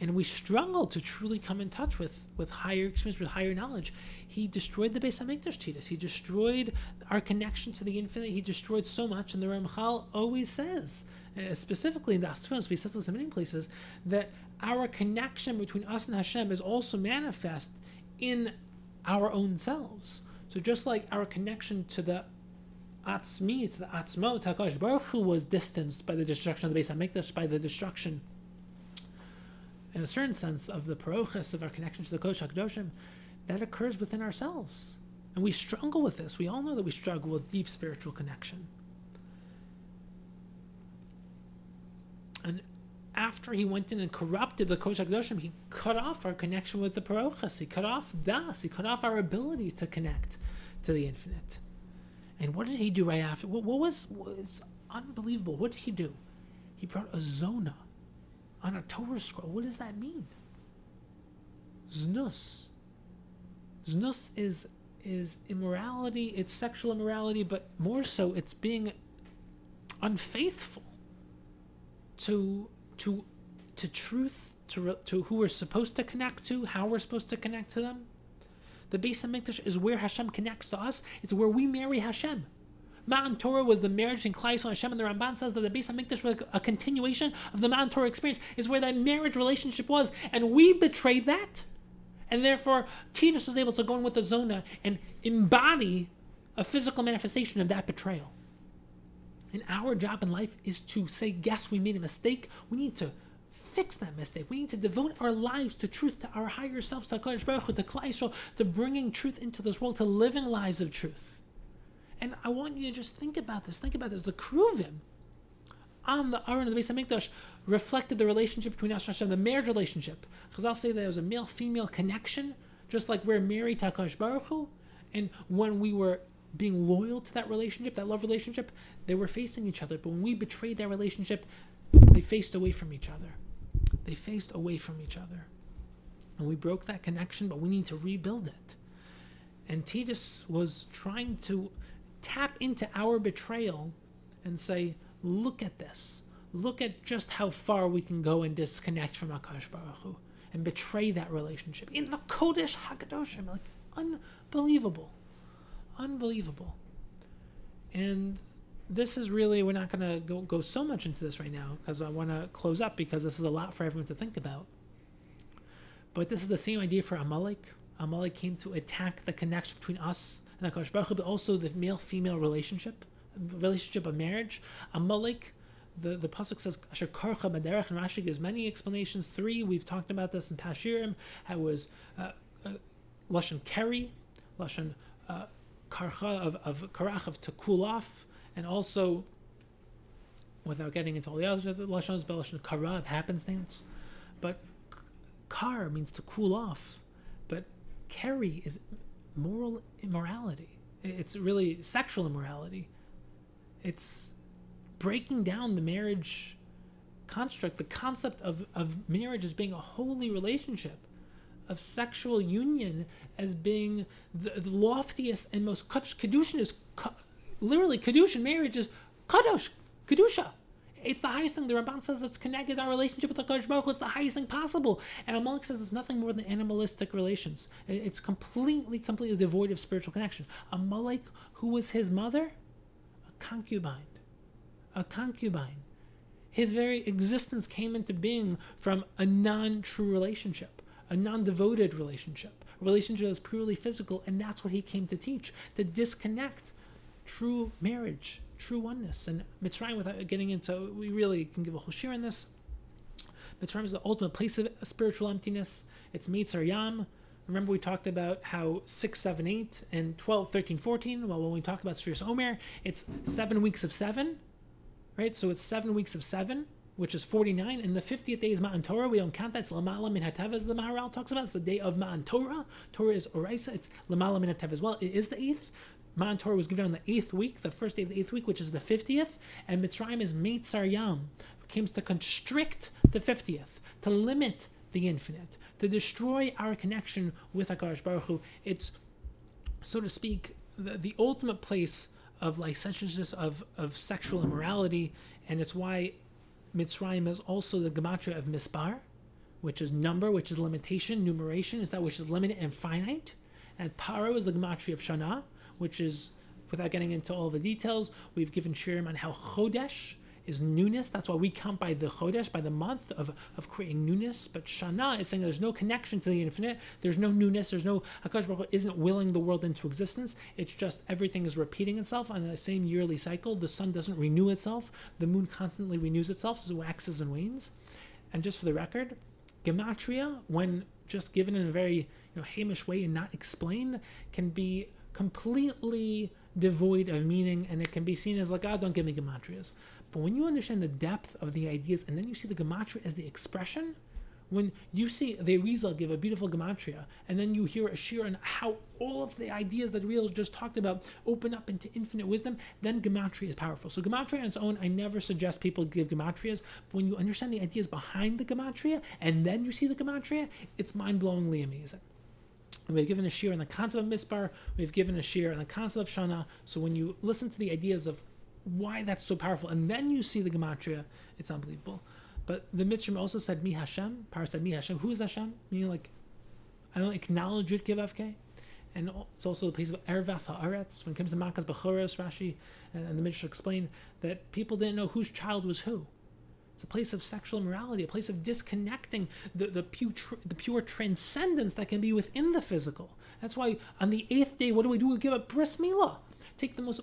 And we struggle to truly come in touch with higher experience, with higher knowledge. He destroyed the Beis HaMikdash Titus. He destroyed our connection to the infinite. He destroyed so much. And the Ramchal always says, specifically in the Asfos, he says this in many places, that our connection between us and Hashem is also manifest in our own selves. So just like our connection to the Atzmi, to the Atzmo, to HaKadosh Baruch Hu was distanced by the destruction of the Beis HaMikdash, by the destruction, in a certain sense, of the Parochas, of our connection to the Kodesh HaKadoshim, that occurs within ourselves. And we struggle with this. We all know that we struggle with deep spiritual connection. And after he went in and corrupted the Kodesh HaKadoshim, he cut off our connection with the Parochas. He cut off Das. He cut off our ability to connect to the infinite. And what did he do right after? What was unbelievable. What did he do? He brought a Zona on a Torah scroll. What does that mean? Znus. Znus is immorality, it's sexual immorality, but more so it's being unfaithful to truth, to who we're supposed to connect to, how we're supposed to connect to them. The Beis HaMikdash is where Hashem connects to us. It's where we marry Hashem. Ma'an Torah was the marriage between Klal Yisrael and Hashem, and the Ramban says that the Beis HaMikdash was a continuation of the Ma'an Torah experience, is where that marriage relationship was, and we betrayed that. And therefore, Titus was able to go in with the Zona and embody a physical manifestation of that betrayal. And our job in life is to say, yes, we made a mistake. We need to fix that mistake. We need to devote our lives to truth, to our higher selves, to HaKadosh Baruch Hu, to Klal Yisrael, to bringing truth into this world, to living lives of truth. And I want you to just think about this. The Kruvim on the Aron of the Beis HaMikdash reflected the relationship between us and Hashem, the marriage relationship. Because I'll say that it was a male-female connection, just like we're married to HaKadosh Baruch Hu. And when we were being loyal to that relationship, that love relationship, they were facing each other. But when we betrayed that relationship, they faced away from each other. And we broke that connection, but we need to rebuild it. And Titus was trying to tap into our betrayal and say, look at this. Look at just how far we can go and disconnect from HaKadosh Baruch Hu and betray that relationship. In the Kodesh HaKadoshim, like, unbelievable. And this is really, we're not going to go so much into this right now because I want to close up because this is a lot for everyone to think about. But this is the same idea for Amalek. Amalek came to attack the connection between us, but also the male-female relationship of marriage. Amalek the pasuk says asher karcha b'derech, and Rashi gives many explanations. Three, we've talked about this in Pashirim, how it was lashon keri, lashon karcha of karach of tekulaf, and also, without getting into all the others, the lashons, lashon kara of happenstance, but kar means to cool off, but keri is moral immorality. It's really sexual immorality. It's breaking down the marriage construct, the concept of marriage as being a holy relationship, of sexual union as being the loftiest and most kedushin is literally kedushin. Marriage is kadosh, kedusha. It's the highest thing. The Ramban says it's connected our relationship with the Kodesh Baruch Hu. It's the highest thing possible. And Amalek says it's nothing more than animalistic relations. It's completely, completely devoid of spiritual connection. Amalek, who was his mother? A concubine. His very existence came into being from a non-true relationship, a non-devoted relationship, a relationship that's purely physical, and that's what he came to teach, to disconnect true marriage, true oneness. And Mitzrayim, without getting into, we really can give a whole share in this. Mitzrayim is the ultimate place of spiritual emptiness. It's Mitzar Yam. Remember we talked about how 6, 7, 8, and 12, 13, 14, well, when we talk about Sfiras Omer, it's 7 weeks of 7, right? So it's 7 weeks of 7, which is 49, and the 50th day is Ma'an Torah. We don't count that. It's Lamala Min HaTeva, as the Maharal talks about. It's the day of Ma'an Torah. Torah is Oraisa. It's Lamala Min HaTeva as well. It is the 8th. Ma'an Torah was given on the 8th week, the first day of the 8th week, which is the 50th, and Mitzrayim is Meitzar Yam, which comes to constrict the 50th, to limit the infinite, to destroy our connection with HaKadosh Baruch Hu. It's, so to speak, the ultimate place of licentiousness, of sexual immorality, and it's why Mitzrayim is also the gematria of Mispar, which is number, which is limitation. Numeration is that which is limited and finite, and Paro is the gematria of Shana, which is, without getting into all the details, we've given shirim on how Chodesh is newness. That's why we count by the Chodesh, by the month of creating newness. But Shana is saying there's no connection to the infinite. There's no newness. There's no, HaKadosh Baruch Hu isn't willing the world into existence. It's just everything is repeating itself on the same yearly cycle. The sun doesn't renew itself. The moon constantly renews itself, so it waxes and wanes. And just for the record, gematria, when just given in a very Hamish way and not explained, can be completely devoid of meaning, and it can be seen as like, oh, don't give me gematrias. But when you understand the depth of the ideas, and then you see the gematria as the expression, when you see the Arizal give a beautiful gematria, and then you hear a shir on how all of the ideas that Riel just talked about open up into infinite wisdom, then gematria is powerful. So gematria on its own, I never suggest people give gematrias, but when you understand the ideas behind the gematria, and then you see the gematria, it's mind-blowingly amazing. And we've given a shir on the concept of Mispar, we've given a shir on the concept of Shana, so when you listen to the ideas of why that's so powerful, and then you see the gematria, it's unbelievable. But the Mitzrim also said, Mi Hashem. Par said, Mi Hashem. Who is Hashem? Meaning, like, I don't acknowledge it, give FK. And it's also the place of Ervas Ha'aretz. When it comes to Makas Bechoros, Rashi and the Midrash explain that people didn't know whose child was who. It's a place of sexual immorality, a place of disconnecting the pure transcendence that can be within the physical. That's why on the 8th day, what do? We give a bris milah. Take the most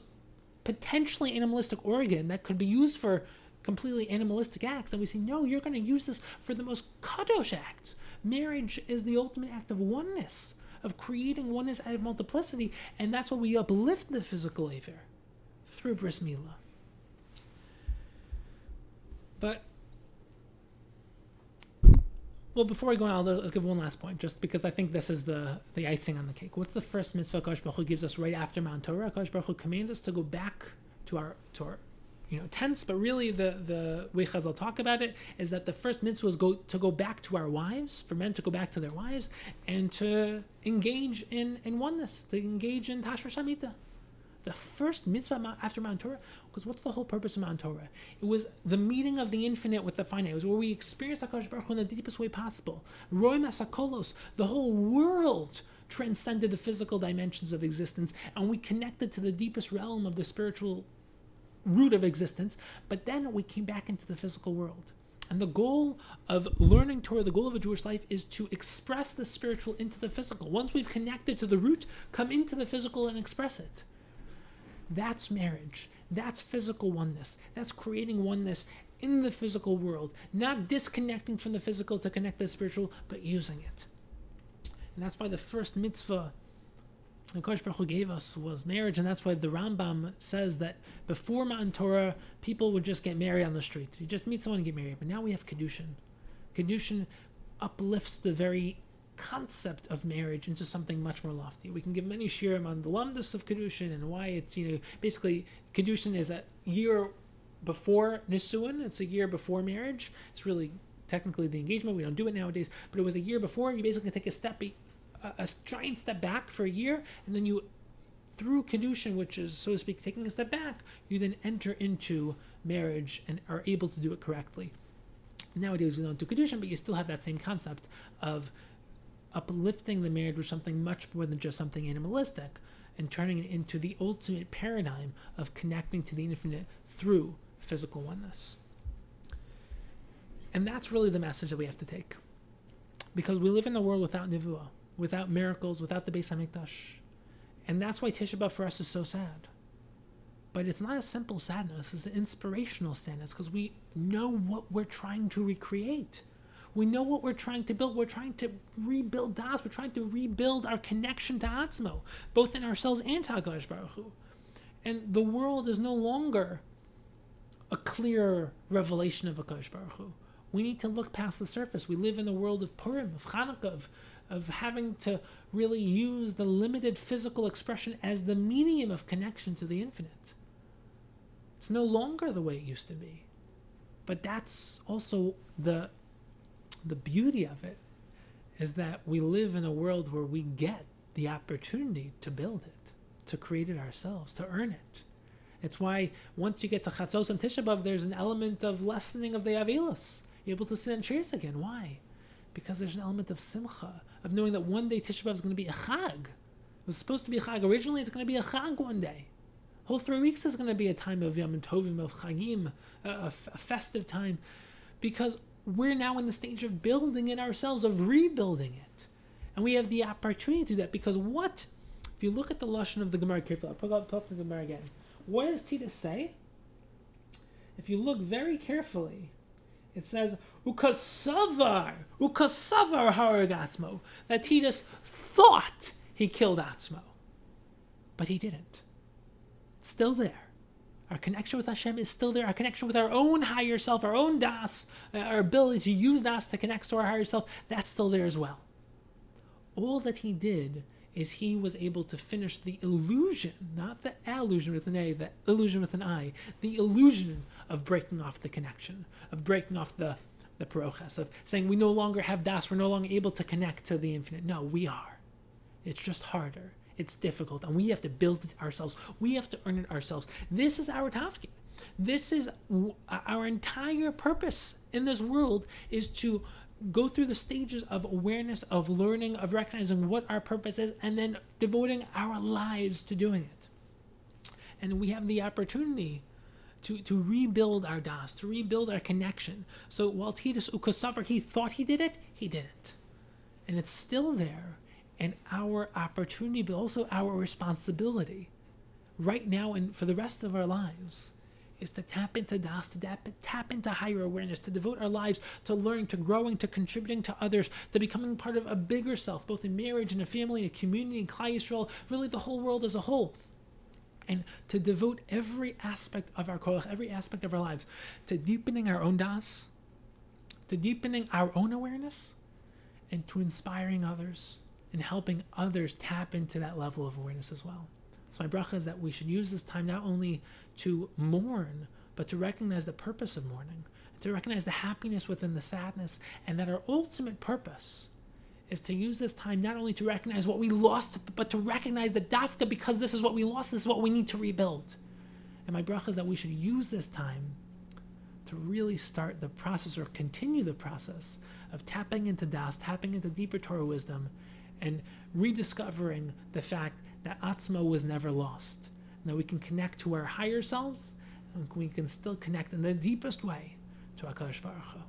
potentially animalistic organ that could be used for completely animalistic acts, and we say, no, you're going to use this for the most kadosh acts. Marriage is the ultimate act of oneness, of creating oneness out of multiplicity, and that's why we uplift the physical aver through bris milah. But, well, before I go on, I'll give one last point, just because I think this is the icing on the cake. What's the first mitzvah HaKadosh Baruch Hu gives us right after Mount Torah? HaKadosh Baruch Hu commands us to go back to our tents, but really the way Chazal talk about it is that the first mitzvah is to go back to our wives, for men to go back to their wives, and to engage in oneness, to engage in Tashrish Hamita. The first mitzvah after Mount Torah, because what's the whole purpose of Mount Torah? It was the meeting of the infinite with the finite. It was where we experienced HaKadosh Baruch Hu in the deepest way possible. Roim HaSakolos, the whole world transcended the physical dimensions of existence, and we connected to the deepest realm of the spiritual root of existence, but then we came back into the physical world. And the goal of learning Torah, the goal of a Jewish life, is to express the spiritual into the physical. Once we've connected to the root, come into the physical and express it. That's marriage. That's physical oneness. That's creating oneness in the physical world, not disconnecting from the physical to connect to the spiritual, but using it. And that's why the first mitzvah the Kodesh Baruch Hu gave us was marriage, and that's why the Rambam says that before Matan Torah, people would just get married on the street. You just meet someone and get married. But now we have Kedushin. Kedushin uplifts the very concept of marriage into something much more lofty. We can give many shirim on the lamdas of Kedushin and why it's, basically Kedushin is that year before Nisuin. It's a year before marriage. It's really technically the engagement. We don't do it nowadays, but it was a year before. You basically take a giant step back for a year, and then you, through Kedushin, which is, so to speak, taking a step back, you then enter into marriage and are able to do it correctly. Nowadays, we don't do Kedushin, but you still have that same concept of uplifting the marriage with something much more than just something animalistic and turning it into the ultimate paradigm of connecting to the infinite through physical oneness. And that's really the message that we have to take, because we live in a world without Nevuah, without miracles, without the Beis HaMikdash. And that's why Tisha B'Av for us is so sad. But it's not a simple sadness, it's an inspirational sadness, because we know what we're trying to recreate. We know what we're trying to build. We're trying to rebuild Das. We're trying to rebuild our connection to Atzmo, both in ourselves and to HaKadosh Baruch Hu. And the world is no longer a clear revelation of HaKadosh Baruch Hu. We need to look past the surface. We live in the world of Purim, of Hanukkah, of having to really use the limited physical expression as the medium of connection to the infinite. It's no longer the way it used to be. But that's also the beauty of it, is that we live in a world where we get the opportunity to build it, to create it ourselves, to earn it. It's why once you get to Chatzos and Tisha B'Av, there's an element of lessening of the Avilos. You're able to sit and cheers again. Why? Because there's an element of simcha, of knowing that one day Tisha B'Av is going to be a chag. It was supposed to be a chag originally. It's going to be a chag one day. Whole 3 weeks is going to be a time of Yom Tovim, of chagim, a festive time, because we're now in the stage of building it ourselves, of rebuilding it. And we have the opportunity to do that, because what? If you look at the Lashon of the Gemara carefully, I'll put up the Gemara again. What does Tita say? If you look very carefully, it says, Ukasavar harag Atzmo, that Titus thought he killed Atzmo, but he didn't. It's still there. Our connection with Hashem is still there. Our connection with our own higher self, our own Das, our ability to use Das to connect to our higher self, that's still there as well. All that he did is he was able to finish the illusion, not the allusion with an A, the illusion with an I, the illusion of breaking off the connection, of breaking off the parochas, of saying we no longer have Das, we're no longer able to connect to the infinite. No, we are. It's just harder. It's difficult, and we have to build it ourselves. We have to earn it ourselves. This is our tafkid. This is our entire purpose in this world, is to go through the stages of awareness, of learning, of recognizing what our purpose is, and then devoting our lives to doing it. And we have the opportunity to rebuild our das, to rebuild our connection. So while Titus Ukasavar, he thought he did it, he didn't. And it's still there. And our opportunity, but also our responsibility right now and for the rest of our lives, is to tap into Das, to tap into higher awareness, to devote our lives to learning, to growing, to contributing to others, to becoming part of a bigger self, both in marriage and a family, and a community, and Klal Yisrael, really the whole world as a whole. And to devote every aspect of our koach, every aspect of our lives, to deepening our own Das, to deepening our own awareness, and to inspiring others, and helping others tap into that level of awareness as well. So my bracha is that we should use this time not only to mourn, but to recognize the purpose of mourning, to recognize the happiness within the sadness, and that our ultimate purpose is to use this time not only to recognize what we lost, but to recognize that dafka, because this is what we lost, this is what we need to rebuild. And my bracha is that we should use this time to really start the process, or continue the process, of tapping into das, tapping into deeper Torah wisdom, and rediscovering the fact that Atzma was never lost, and that we can connect to our higher selves, and we can still connect in the deepest way to HaKadosh Baruch Hu.